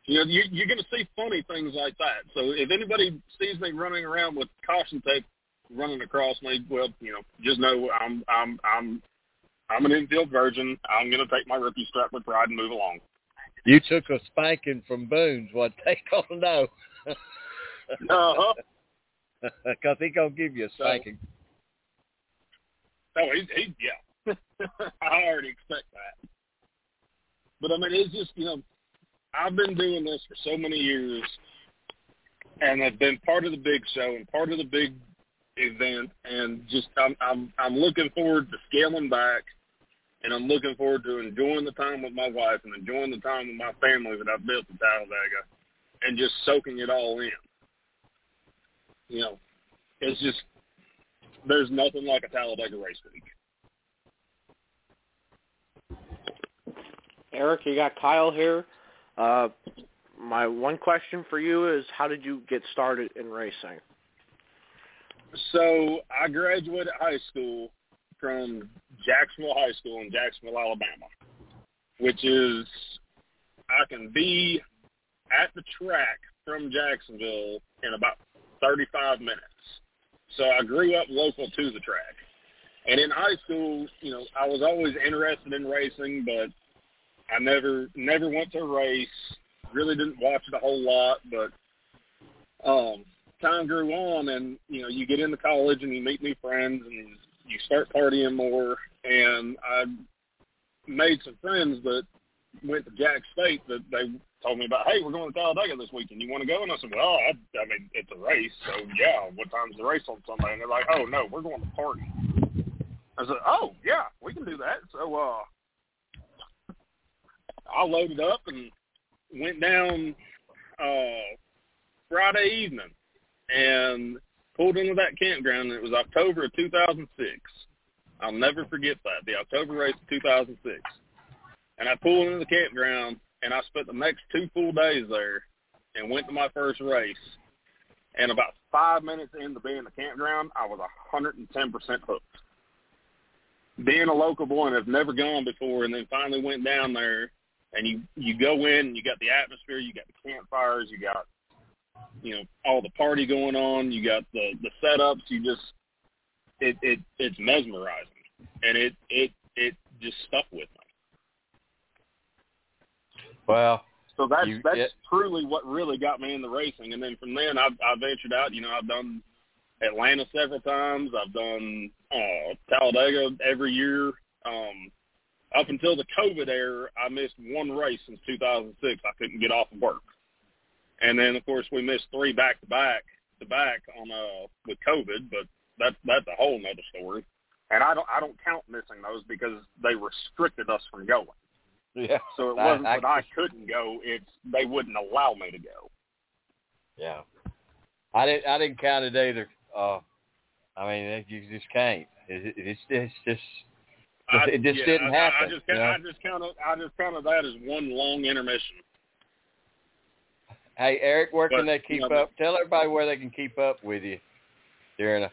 you know, you're going to see funny things like that. So if anybody sees me running around with caution tape running across me, well, you know, just know I'm an infield virgin. I'm going to take my rookie strap with pride and move along. You took a spanking from Boone's, what they call no. Uh-huh. Because he's going to give you a spanking. Yeah. I already expect that. But, I mean, it's just, you know, I've been doing this for so many years, and I've been part of the big show and part of the big event, and just I'm looking forward to scaling back, and I'm looking forward to enjoying the time with my wife and enjoying the time with my family that I've built in Talladega, and just soaking it all in. You know, it's just, there's nothing like a Talladega race week. Eric, you got Kyle here. My one question for you is, how did you get started in racing? So I graduated high school from Jacksonville High School in Jacksonville, Alabama, which is, I can be at the track from Jacksonville in about 35 minutes. So I grew up local to the track. And in high school, you know, I was always interested in racing, but I never went to a race, really didn't watch it a whole lot, but time grew on, and, you know, you get into college and you meet new friends and you start partying more, and I made some friends that went to Jack State that they told me about, hey, we're going to Talladega this weekend. You want to go? And I said, well, I mean, it's a race, so yeah, what time's the race on Sunday? And they're like, oh, no, we're going to party. I said, oh, yeah, we can do that. So, I loaded up and went down Friday evening and pulled into that campground. It was October of 2006. I'll never forget that, the October race of 2006. And I pulled into the campground, and I spent the next 2 full days there and went to my first race. And about 5 minutes into being in the campground, I was 110% hooked. Being a local boy and have never gone before, and then finally went down there, and you go in and you got the atmosphere, you got the campfires, you got, you know, all the party going on, you got the setups, you just, it's mesmerizing. And it just stuck with me. Well, so that's truly what really got me into racing. And then from then I ventured out, you know, I've done Atlanta several times. I've done Talladega every year. Up until the COVID era, I missed one race since 2006. I couldn't get off of work. And then, of course, we missed 3 back-to-back on with COVID, but that's a whole nother story. And I don't count missing those because they restricted us from going. Yeah. So it wasn't that I couldn't go. It's they wouldn't allow me to go. Yeah. I didn't count it either. I mean, you just can't. It just didn't happen. I just counted that as one long intermission. Hey, Eric, where can they keep up? Tell everybody where they can keep up with you during a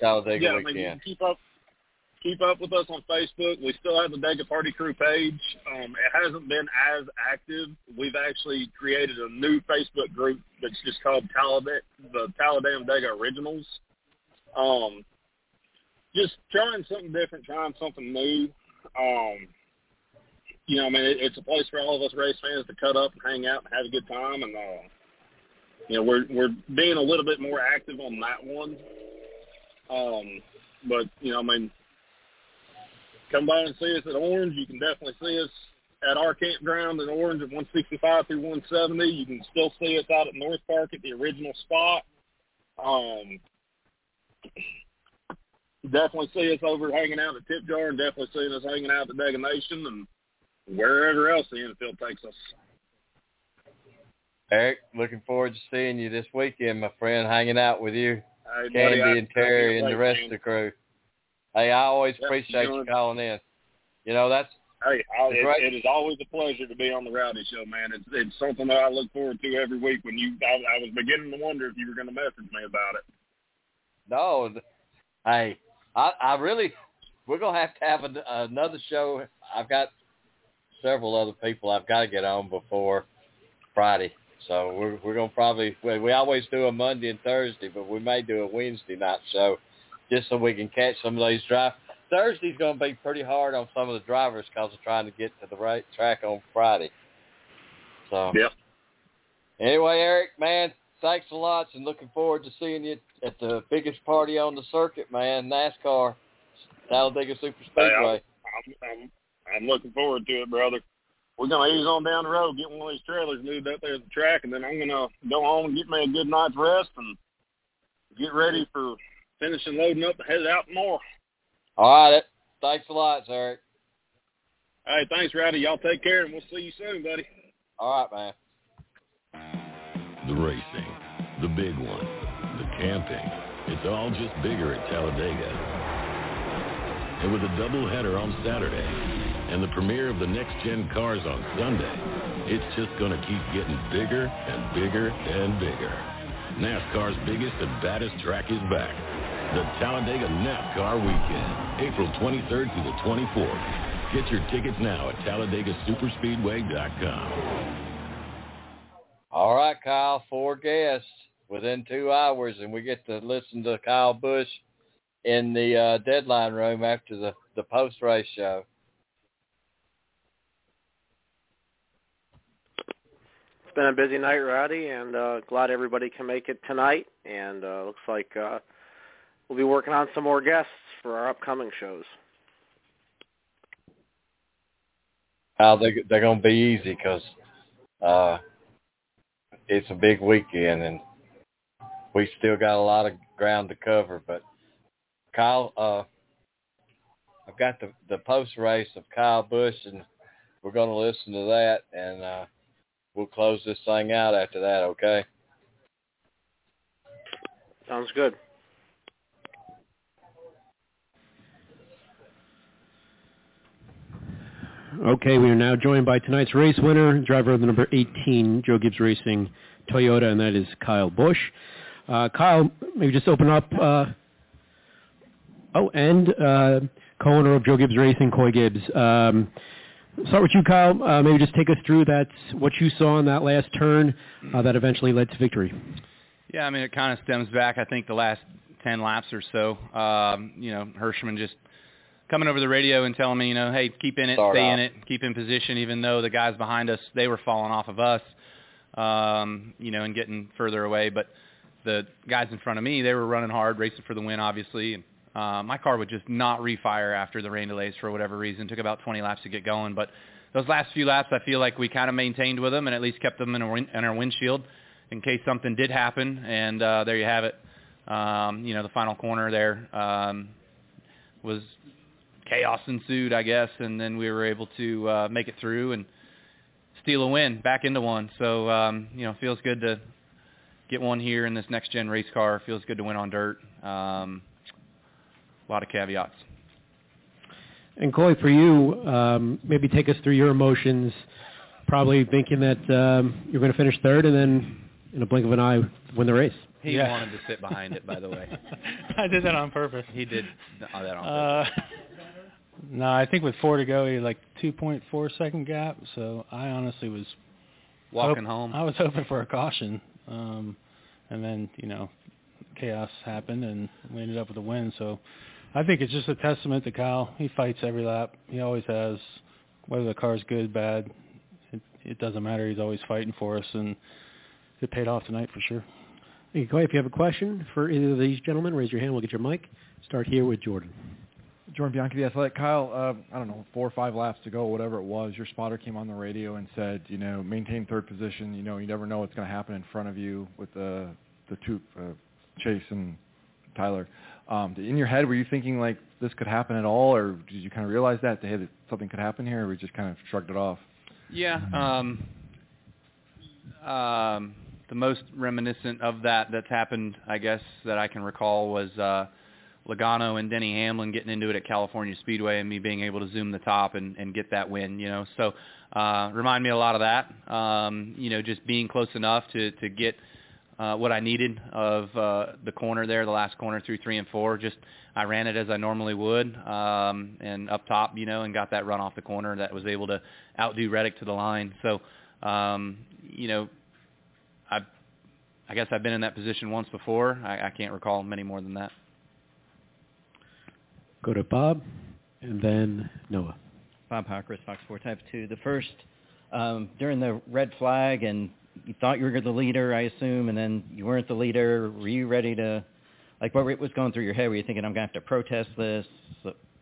Talladega weekend. I mean, you can keep up with us on Facebook. We still have the Dega Party Crew page. It hasn't been as active. We've actually created a new Facebook group that's just called the Talladega Originals. Just trying something different, trying something new. You know, I mean, it's a place for all of us race fans to cut up and hang out and have a good time. And you know, we're being a little bit more active on that one. But you know, I mean, come by and see us at Orange. You can definitely see us at our campground in Orange at 165 through 170. You can still see us out at North Park at the original spot. Definitely see us over hanging out at Tip Jar, and definitely see us hanging out at the Dega Nation and wherever else the infield takes us. Eric, looking forward to seeing you this weekend, my friend, hanging out with you, hey, Candy buddy, and Terry and the rest of the crew. Hey, I always appreciate you calling in. You know, that's it is always a pleasure to be on the Rowdy Show, man. It's something that I look forward to every week. When I was beginning to wonder if you were going to message me about it. No, hey, we're going to have another show. I've got several other people I've got to get on before Friday, so we're going to probably we always do a Monday and Thursday, but we may do a Wednesday night show. Just so we can catch some of these drives. Thursday's going to be pretty hard on some of the drivers because of trying to get to the right track on Friday. So, yep. Anyway, Eric, man, thanks a lot, and looking forward to seeing you at the biggest party on the circuit, man, NASCAR, Talladega Superspeedway. Hey, I'm looking forward to it, brother. we're going to ease on down the road, get one of these trailers moved up there at the track, and then I'm going to go home and get me a good night's rest and get ready for finishing loading up and head out more. All right. Thanks a lot, Eric. All right. Thanks, Rowdy. Y'all take care, and we'll see you soon, buddy. All right, man. The racing, the big one, the camping. It's all just bigger at Talladega. And with a doubleheader on Saturday and the premiere of the next-gen cars on Sunday, it's just going to keep getting bigger and bigger and bigger. NASCAR's biggest and baddest track is back. The Talladega NASCAR Weekend, April 23rd through the 24th. Get your tickets now at TalladegaSuperspeedway.com. All right, Kyle, 4 guests within 2 hours, and we get to listen to Kyle Busch in the deadline room after the post-race show. Been a busy night, Rowdy, and glad everybody can make it tonight, and looks like we'll be working on some more guests for our upcoming shows. They're going to be easy because it's a big weekend, and we still got a lot of ground to cover. But, Kyle, I've got the post-race of Kyle Busch, and we're going to listen to that, and we'll close this thing out after that, okay? Sounds good. Okay, we are now joined by tonight's race winner, driver of the number 18, Joe Gibbs Racing Toyota, and that is Kyle Busch. Kyle, maybe just open up. Co-owner of Joe Gibbs Racing, Coy Gibbs. Start with you, Kyle. Maybe just take us through what you saw in that last turn that eventually led to victory. Yeah, I mean, it kind of stems back, I think, the last 10 laps or so. Hirschman just coming over the radio and telling me, hey, keep in it, stay in it, keep in position, even though the guys behind us, they were falling off of us, and getting further away. But the guys in front of me, they were running hard, racing for the win, obviously, and my car would just not refire after the rain delays for whatever reason. It took about 20 laps to get going. But those last few laps, I feel like we kind of maintained with them and at least kept them in our windshield in case something did happen. And there you have it. The final corner there was chaos ensued, I guess. And then we were able to make it through and steal a win, back into one. So, feels good to get one here in this next-gen race car. Feels good to win on dirt. A lot of caveats. And Coy, for you, maybe take us through your emotions, probably thinking that you're going to finish third and then in a blink of an eye win the race. He wanted to sit behind it, by the way. I did that on purpose. He did that on purpose. No, I think with 4 to go, he had like 2.4 second gap, so I honestly was walking home. I was hoping for a caution, and then, chaos happened, and we ended up with a win, so I think it's just a testament to Kyle. He fights every lap. He always has. Whether the car's good, bad, it doesn't matter. He's always fighting for us, and it paid off tonight for sure. Thank you, Coy. If you have a question for either of these gentlemen, raise your hand. We'll get your mic. Start here with Jordan. Jordan Bianchi, The Athletic. Kyle, I don't know, 4 or 5 laps to go, whatever it was, your spotter came on the radio and said, maintain third position. You never know what's going to happen in front of you with the two Chase and Tyler. In your head, were you thinking like this could happen at all, or did you kind of realize that something could happen here, or we just kind of shrugged it off? Yeah, the most reminiscent of that's happened, I guess, that I can recall was Logano and Denny Hamlin getting into it at California Speedway and me being able to zoom the top and get that win, So remind me a lot of that, just being close enough to get what I needed of the corner there, the last corner through 3 and 4. Just I ran it as I normally would, and up top, and got that run off the corner that was able to outdo Reddick to the line. So, I guess I've been in that position once before. I can't recall many more than that. Go to Bob, and then Noah. Bob Hockris, Fox 4 Type 2. The first, during the red flag and you thought you were the leader, I assume, and then you weren't the leader. Were you ready to, what was going through your head? Were you thinking, I'm going to have to protest this?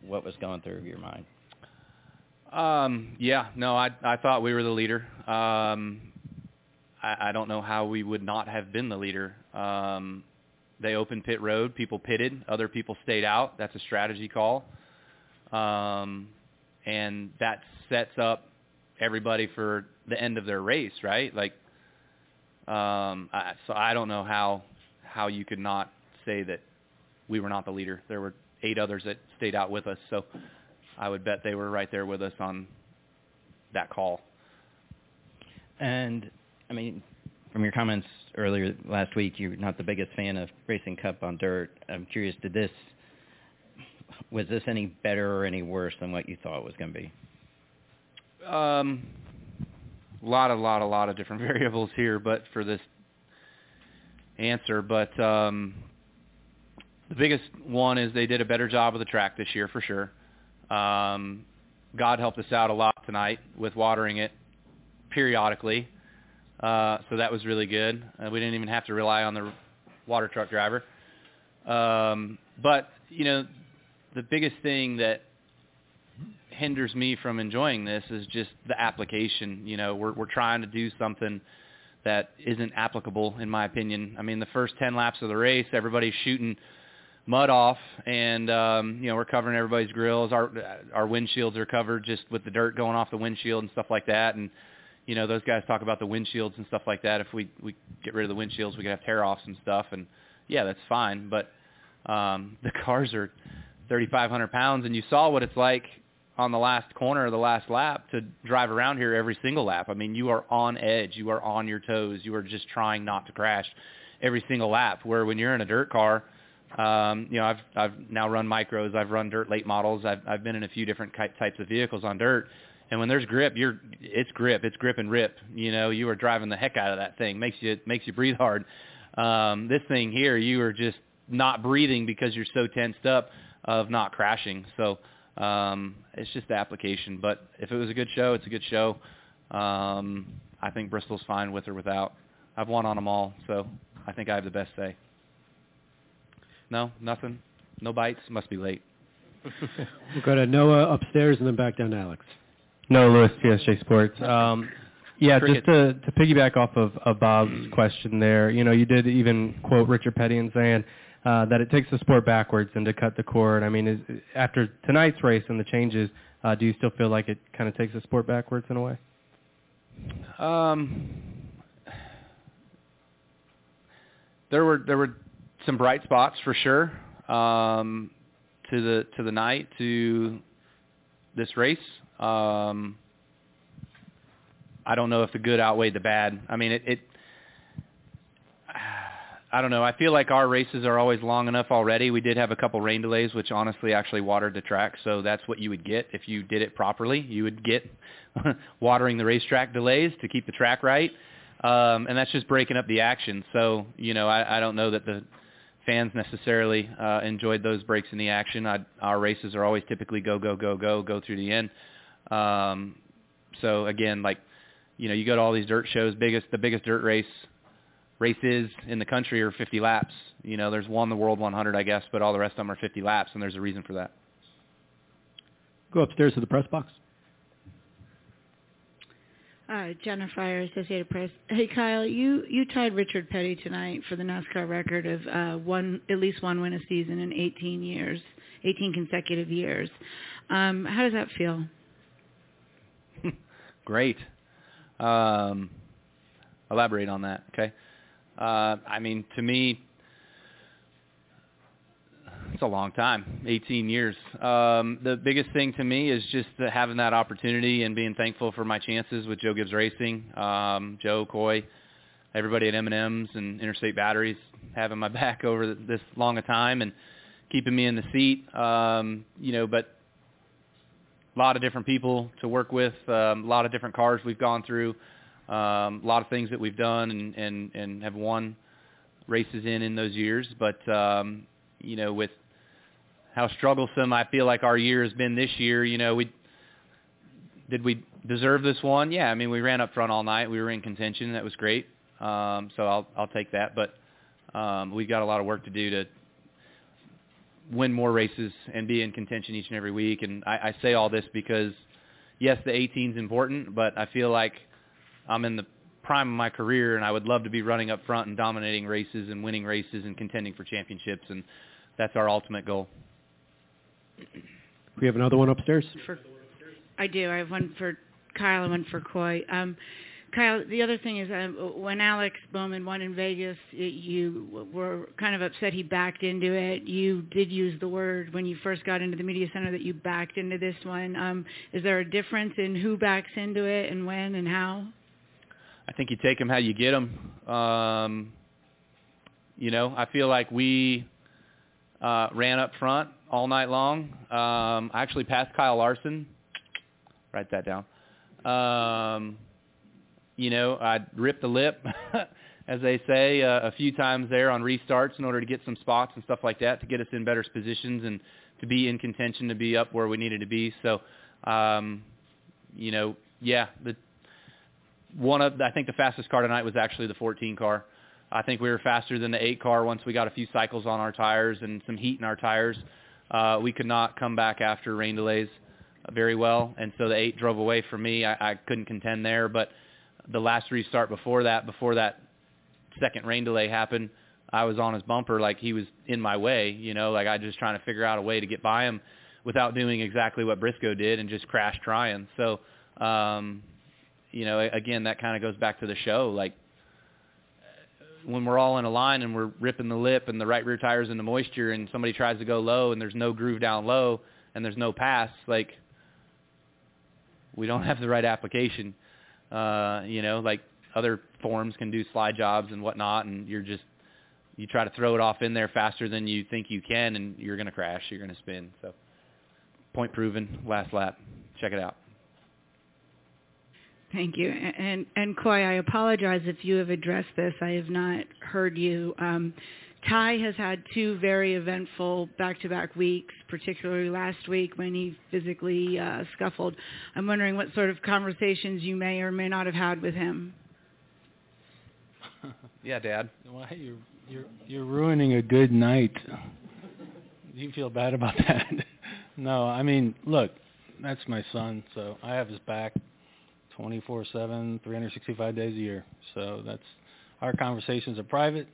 What was going through your mind? Yeah, no, I thought we were the leader. I don't know how we would not have been the leader. They opened pit road. People pitted. Other people stayed out. That's a strategy call. And that sets up everybody for the end of their race, right? Like, so I don't know how you could not say that we were not the leader. There were 8 others that stayed out with us, so I would bet they were right there with us on that call. And, I mean, from your comments earlier last week, you're not the biggest fan of Racing Cup on dirt. I'm curious, was this any better or any worse than what you thought it was going to be? A lot of different variables here, but for this answer, but the biggest one is they did a better job of the track this year for sure. God helped us out a lot tonight with watering it periodically, so that was really good. We didn't even have to rely on the water truck driver. But, you know, the biggest thing that hinders me from enjoying this is just the application. You know, we're trying to do something that isn't applicable, in my opinion. I mean, the first 10 laps of the race, everybody's shooting mud off, and you know, we're covering everybody's grills. Our windshields are covered just with the dirt going off the windshield and stuff like that. And you know, those guys talk about the windshields and stuff like that. If we get rid of the windshields, we could have tear-offs and stuff. And yeah, that's fine. But the cars are 3,500 pounds, and you saw what it's like on the last corner of the last lap to drive around here every single lap. I mean, you are on edge. You are on your toes. You are just trying not to crash every single lap, where when you're in a dirt car, you know, I've now run micros. I've run dirt late models. I've been in a few different types of vehicles on dirt. And when there's grip, it's grip and rip. You know, you are driving the heck out of that thing. Makes you breathe hard. This thing here, you are just not breathing because you're so tensed up of not crashing. So it's just the application. But if it was a good show, it's a good show. I think Bristol's fine with or without. I've won on them all, so I think I have the best say. No, nothing. No bites. Must be late. We'll go to Noah upstairs and then back down to Alex. No, Lewis, CSJ Sports. Yeah, just to piggyback off of Bob's question there, you know, you did even quote Richard Pettian saying that it takes the sport backwards and to cut the cord. I mean, after tonight's race and the changes, do you still feel like it kind of takes the sport backwards in a way? There were some bright spots for sure to the night, to this race. I don't know if the good outweighed the bad. I mean, I don't know. I feel like our races are always long enough already. We did have a couple rain delays, which honestly actually watered the track. So that's what you would get if you did it properly. You would get watering the racetrack delays to keep the track right. And that's just breaking up the action. So, you know, I don't know that the fans necessarily enjoyed those breaks in the action. Our races are always typically go through the end. So again, like, you know, you go to all these dirt shows, the biggest dirt races in the country are 50 laps. You know, there's one, the World 100, I guess, but all the rest of them are 50 laps, and there's a reason for that. Go upstairs to the press box. Jenna Fryer, Associated Press. Hey, Kyle, you tied Richard Petty tonight for the NASCAR record of at least one win a season in 18 consecutive years. How does that feel? Great. Elaborate on that, okay? I mean, to me, it's a long time, 18 years. The biggest thing to me is just having that opportunity and being thankful for my chances with Joe Gibbs Racing, Joe, Coy, everybody at M&M's and Interstate Batteries having my back over this long a time and keeping me in the seat. You know, but a lot of different people to work with, a lot of different cars we've gone through, a lot of things that we've done and have won races in those years. But, you know, with how strugglesome I feel like our year has been this year, you know, did we deserve this one? Yeah, I mean, we ran up front all night. We were in contention. That was great. So I'll take that. But we've got a lot of work to do to win more races and be in contention each and every week. And I say all this because, yes, the 18 is important, but I feel like I'm in the prime of my career, and I would love to be running up front and dominating races and winning races and contending for championships, and that's our ultimate goal. We have another one upstairs. I do. I have one for Kyle and one for Coy. Kyle, the other thing is when Alex Bowman won in Vegas, you were kind of upset he backed into it. You did use the word when you first got into the media center that you backed into this one. Is there a difference in who backs into it and when and how? I think you take them how you get them. You know, I feel like we ran up front all night long. I actually passed Kyle Larson. Write that down. You know, I ripped the lip, as they say, a few times there on restarts in order to get some spots and stuff like that to get us in better positions and to be in contention, to be up where we needed to be. So, you know, yeah, I think the fastest car tonight was actually the 14 car. I think we were faster than the 8 car once we got a few cycles on our tires and some heat in our tires. We could not come back after rain delays very well, and so the 8 drove away from me. I couldn't contend there, but the last restart before that second rain delay happened, I was on his bumper like he was in my way, you know, like I just trying to figure out a way to get by him without doing exactly what Briscoe did and just crash trying. So, you know, again, that kind of goes back to the show. Like when we're all in a line and we're ripping the lip and the right rear tire's in the moisture and somebody tries to go low and there's no groove down low and there's no pass, like we don't have the right application. You know, like other forms can do slide jobs and whatnot, and you try to throw it off in there faster than you think you can, and you're going to crash, you're going to spin. So point proven, last lap. Check it out. Thank you. And Coy, I apologize if you have addressed this. I have not heard you. Ty has had 2 very eventful back-to-back weeks, particularly last week when he physically scuffled. I'm wondering what sort of conversations you may or may not have had with him. Yeah, Dad. Well, hey, you're ruining a good night. Do you feel bad about that? No, I mean, look, that's my son, so I have his back 24/7, 365 days a year. So that's our conversations are private.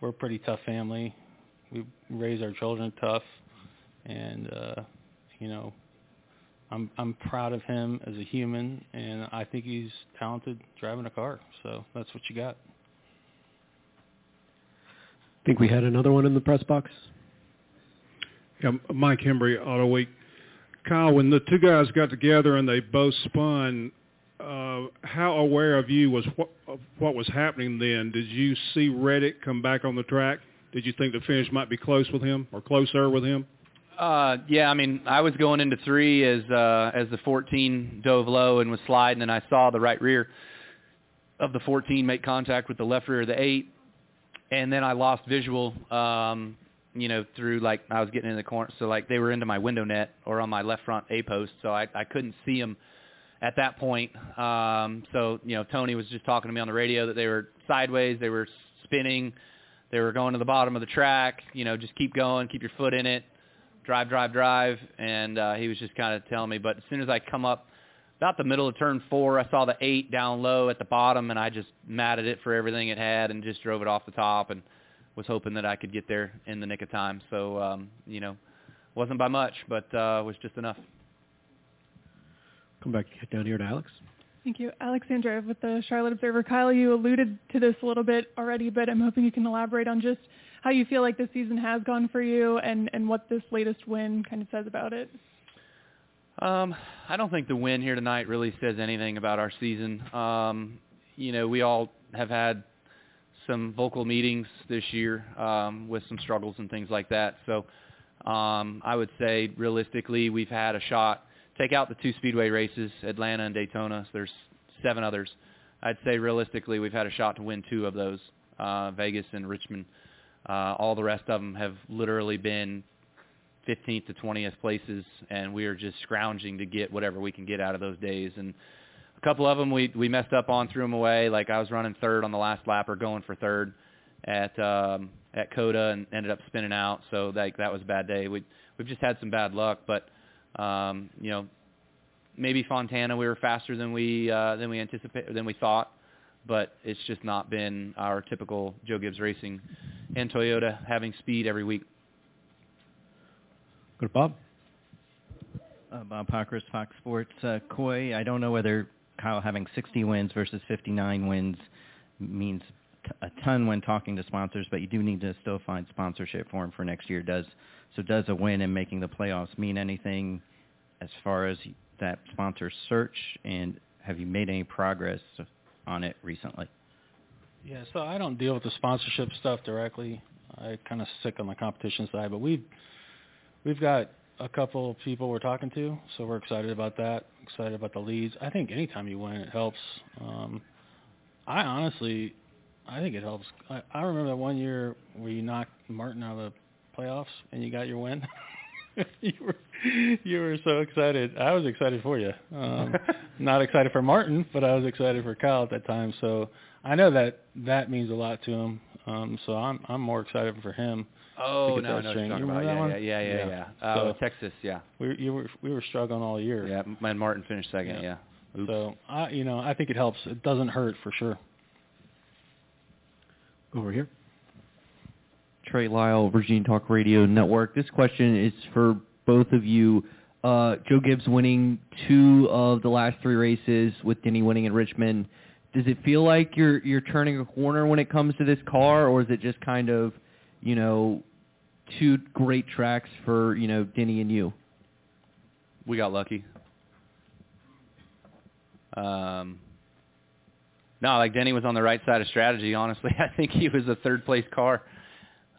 We're a pretty tough family. We raise our children tough, and you know, I'm proud of him as a human, and I think he's talented driving a car. So that's what you got. I think we had another one in the press box. Yeah, Mike Hembry, Auto Week. Kyle, when the 2 guys got together and they both spun, how aware of you was what was happening then? Did you see Reddick come back on the track? Did you think the finish might be close with him or closer with him? Yeah, I mean, I was going into 3 as the 14 dove low and was sliding, and I saw the right rear of the 14 make contact with the left rear of the 8, and then I lost visual, you know, through, like, I was getting in the corner, so, like, they were into my window net or on my left front A post, so I couldn't see them at that point. So, you know, Tony was just talking to me on the radio that they were sideways, they were spinning, they were going to the bottom of the track, you know, just keep going, keep your foot in it, drive. And he was just kind of telling me. But as soon as I come up about the middle of turn 4, I saw the 8 down low at the bottom, and I just matted it for everything it had and just drove it off the top and was hoping that I could get there in the nick of time. So, you know, wasn't by much, but was just enough. Come back down here to Alex. Thank you. Alexandra with the Charlotte Observer. Kyle, you alluded to this a little bit already, but I'm hoping you can elaborate on just how you feel like the season has gone for you and what this latest win kind of says about it. I don't think the win here tonight really says anything about our season. You know, we all have had some vocal meetings this year with some struggles and things like that. So I would say realistically we've had a shot. Take out the 2 speedway races, Atlanta and Daytona, so there's 7 others. I'd say realistically we've had a shot to win 2 of those, Vegas and Richmond. All the rest of them have literally been 15th to 20th places, and we are just scrounging to get whatever we can get out of those days. And a couple of them we messed up on, threw them away. Like I was running 3rd on the last lap or going for 3rd at Coda and ended up spinning out. So that was a bad day. We've just had some bad luck, but you know, Maybe Fontana, we were faster than we anticipated, than we thought, but it's just not been our typical Joe Gibbs Racing and Toyota having speed every week. Go to Bob. Bob Pockris, Fox Sports. Coy, I don't know whether Kyle having 60 wins versus 59 wins means a ton when talking to sponsors, but you do need to still find sponsorship for him for next year. Does a win in making the playoffs mean anything as far as that sponsor search, and have you made any progress on it recently? Yeah, so I don't deal with the sponsorship stuff directly. I kind of stick on the competition side, but we've got a couple of people we're talking to, so we're excited about that, excited about the leads. I think anytime you win, it helps. I think it helps. I remember that one year where you knocked Martin out of the playoffs and you got your win. You were so excited. I was excited for you. Not excited for Martin, but I was excited for Kyle at that time. So I know that means a lot to him. So I'm more excited for him. Oh, no, I know what you're talking about. Yeah. Texas, yeah. We were struggling all year. Yeah, and Martin finished second, yeah. Oops. So, I think it helps. It doesn't hurt for sure. Over here. Trey Lyle, Virginia Talk Radio Network. This question is for both of you. Joe Gibbs winning 2 of the last 3 races with Denny winning in Richmond. Does it feel like you're turning a corner when it comes to this car, or is it just kind of, 2 great tracks for, Denny and you? We got lucky. No, like Denny was on the right side of strategy, honestly. I think he was a third-place car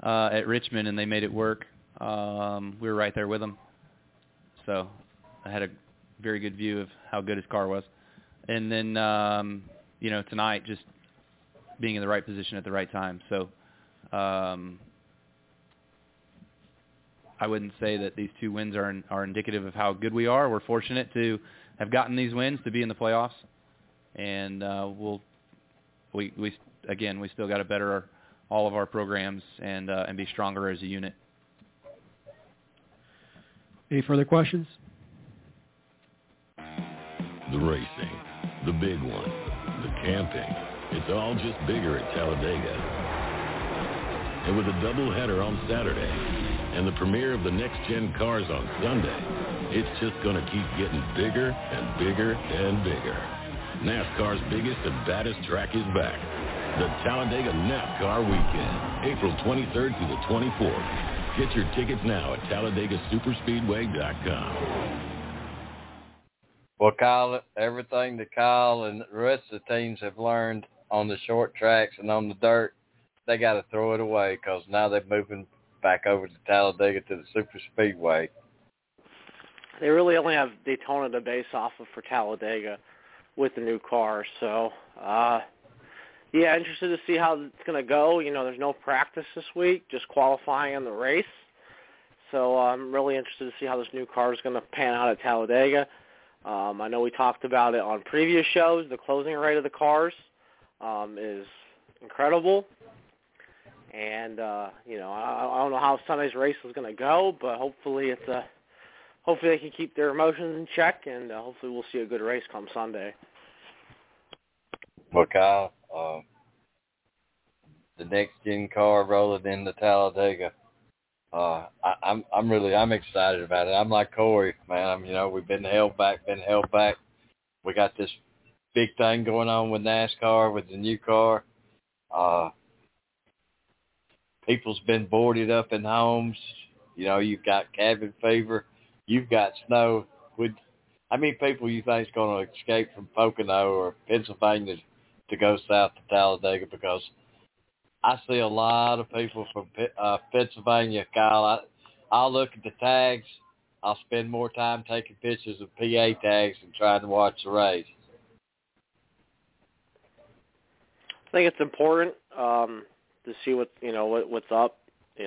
at Richmond, and they made it work. We were right there with him. So I had a very good view of how good his car was. And then, tonight, just being in the right position at the right time. So I wouldn't say that these 2 wins are indicative of how good we are. We're fortunate to have gotten these wins, to be in the playoffs. And we still got to better all of our programs and be stronger as a unit. Any further questions? The racing, the big one, the camping. It's all just bigger at Talladega. And with a doubleheader on Saturday and the premiere of the next-gen cars on Sunday, it's just going to keep getting bigger and bigger and bigger. NASCAR's biggest and baddest track is back. The Talladega NASCAR Weekend, April 23rd through the 24th. Get your tickets now at TalladegaSuperspeedway.com. Well, Kyle, everything that Kyle and the rest of the teams have learned on the short tracks and on the dirt, they got to throw it away because now they're moving back over to Talladega to the Superspeedway. They really only have Daytona to base off of for Talladega with the new car, so interested to see how it's going to go. There's no practice this week, just qualifying and the race, so I'm really interested to see how this new car is going to pan out at Talladega. I know we talked about it on previous shows. The closing rate of the cars is incredible, and I don't know how Sunday's race is going to go, but hopefully it's a hopefully they can keep their emotions in check, and hopefully we'll see a good race come Sunday. Well, Kyle, the next-gen car rolling into Talladega, I'm excited about it. I'm like Corey, man. We've been held back. We got this big thing going on with NASCAR, with the new car. People's been boarded up in homes. You've got cabin fever. You've got snow. How many people you think is going to escape from Pocono or Pennsylvania to go south to Talladega? Because I see a lot of people from Pennsylvania, Kyle. I'll look at the tags. I'll spend more time taking pictures of PA tags and trying to watch the race. I think it's important to see what's up.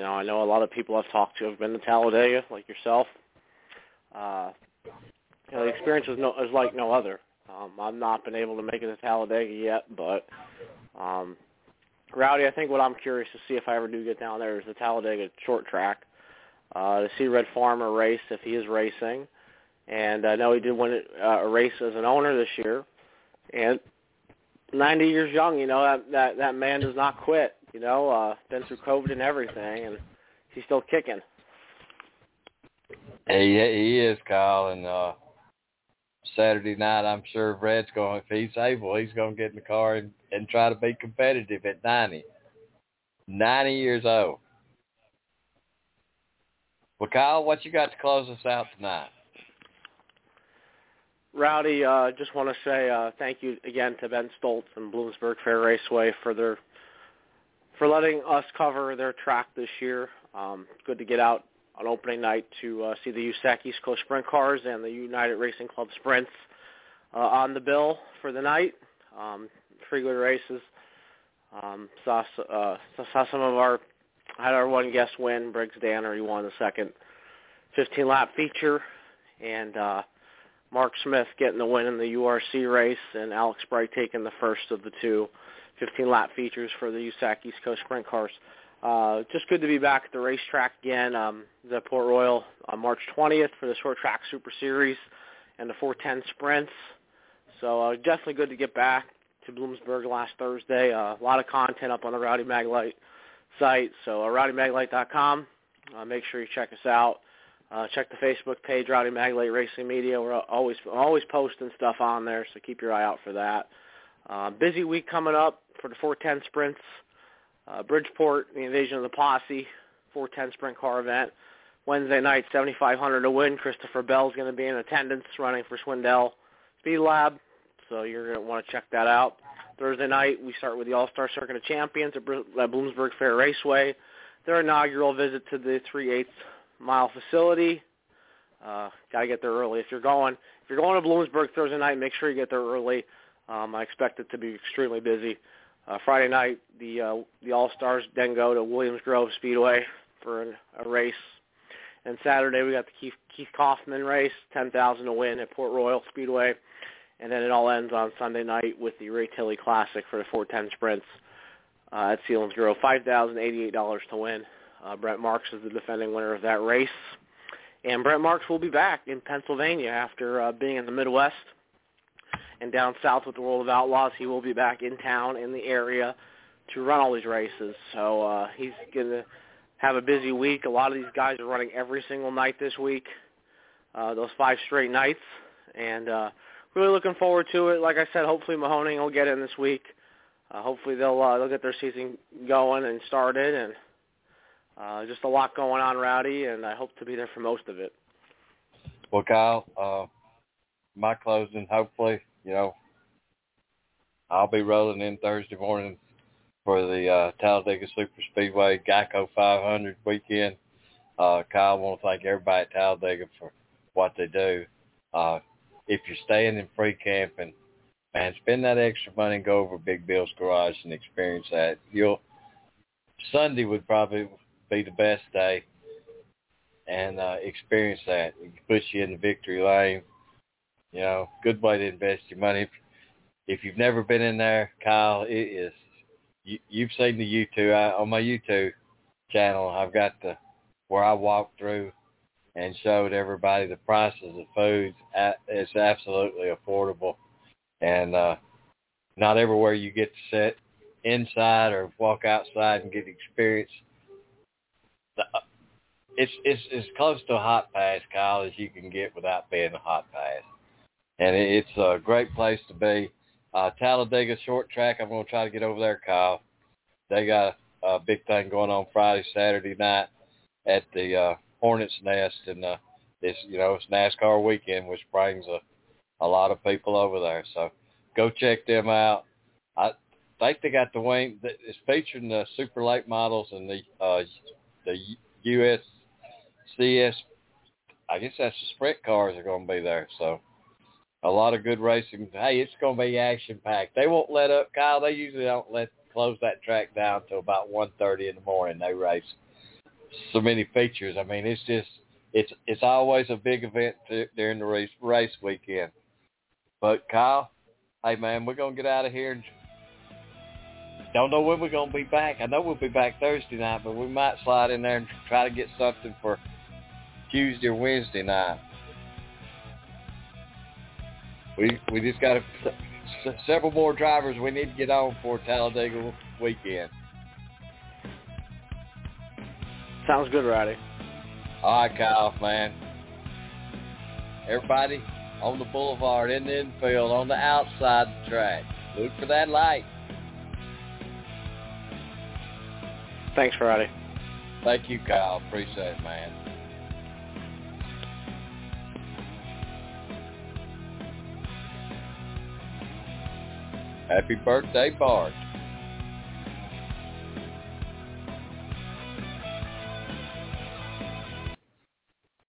I know a lot of people I've talked to have been to Talladega, like yourself. The experience is like no other. I've not been able to make it to Talladega yet, but Rowdy, I think what I'm curious to see if I ever do get down there is the Talladega short track, to see Red Farmer race if he is racing, And I know he did win a race as an owner this year. And 90 years young, you know, that man does not quit, you know. Been through COVID and everything, and he's still kicking. He is, Kyle. And Saturday night, I'm sure Brad's going, if he's able, he's going to get in the car and try to be competitive at 90. 90 years old. Well, Kyle, what you got to close us out tonight? Rowdy, just want to say thank you again to Ben Stoltz and Bloomsburg Fair Raceway for letting us cover their track this year. Good to get out on opening night to see the USAC East Coast Sprint Cars and the United Racing Club Sprints on the bill for the night. Three good races. Saw some of our had our one guest win. Briggs Danner, he won the second 15-lap feature, and Mark Smith getting the win in the URC race, and Alex Bright taking the first of the two 15-lap features for the USAC East Coast Sprint Cars. Just good to be back at the racetrack again. The Port Royal on March 20th for the Short Track Super Series and the 410 Sprints. So definitely good to get back to Bloomsburg last Thursday. A lot of content up on the Rowdy Maglite site, so rowdymaglite.com. Make sure you check us out. Check the Facebook page, Rowdy Maglite Racing Media. We're always posting stuff on there, so keep your eye out for that. Busy week coming up for the 410 Sprints. Bridgeport, the Invasion of the Posse, 410 Sprint Car event. Wednesday night, 7,500 to win. Christopher Bell's going to be in attendance running for Swindell Speed Lab, so you're going to want to check that out. Thursday night, we start with the All-Star Circuit of Champions at Bloomsburg Fair Raceway. Their inaugural visit to the 3/8 mile facility. Got to get there early. If you're going to Bloomsburg Thursday night, make sure you get there early. I expect it to be extremely busy. Friday night, the All-Stars then go to Williams Grove Speedway for a race. And Saturday, we got the Keith Kaufman race, 10,000 to win at Port Royal Speedway. And then it all ends on Sunday night with the Ray Tilly Classic for the 410 Sprints at Sealands Grove, $5,088 to win. Brent Marks is the defending winner of that race. And Brent Marks will be back in Pennsylvania after being in the Midwest and down south with the World of Outlaws. He will be back in town in the area to run all these races. So he's going to have a busy week. A lot of these guys are running every single night this week, those five straight nights. And really looking forward to it. Like I said, hopefully Mahoning will get in this week. Hopefully they'll get their season going and started, and just a lot going on, Rowdy, and I hope to be there for most of it. Well, Kyle, my closing, hopefully, you know, I'll be rolling in Thursday morning for the Talladega Superspeedway Geico 500 weekend. Kyle, I want to thank everybody at Talladega for what they do. If you're staying in free camping, man, spend that extra money and go over Big Bill's Garage and experience that. Sunday would probably be the best day, and experience that. It can push you in the victory lane. You know, good way to invest your money. If you've never been in there, Kyle, it is. You've seen the YouTube on my YouTube channel. I've got where I walked through and showed everybody the prices of food. It's absolutely affordable, and not everywhere you get to sit inside or walk outside and get experience. It's as close to a hot pass, Kyle, as you can get without being a hot pass. And it's a great place to be. Talladega Short Track, I'm going to try to get over there, Kyle. They got a big thing going on Friday, Saturday night at the Hornet's Nest. And it's NASCAR weekend, which brings a lot of people over there. So go check them out. I think they got the wing. It's featuring the super late models and the USCS. I guess that's the sprint cars are going to be there. So a lot of good racing. Hey, it's going to be action packed. They won't let up, Kyle. They usually don't close that track down until about 1:30 in the morning. They race so many features. I mean, it's just it's always a big event during the race weekend. But Kyle, hey man, we're going to get out of here. Don't know when we're going to be back. I know we'll be back Thursday night, but we might slide in there and try to get something for Tuesday or Wednesday night. We just got several more drivers we need to get on for Talladega weekend. Sounds good, Roddy. All right, Kyle, man. Everybody on the boulevard, in the infield, on the outside of the track. Look for that light. Thanks, Roddy. Thank you, Kyle. Appreciate it, man. Happy birthday, Bart.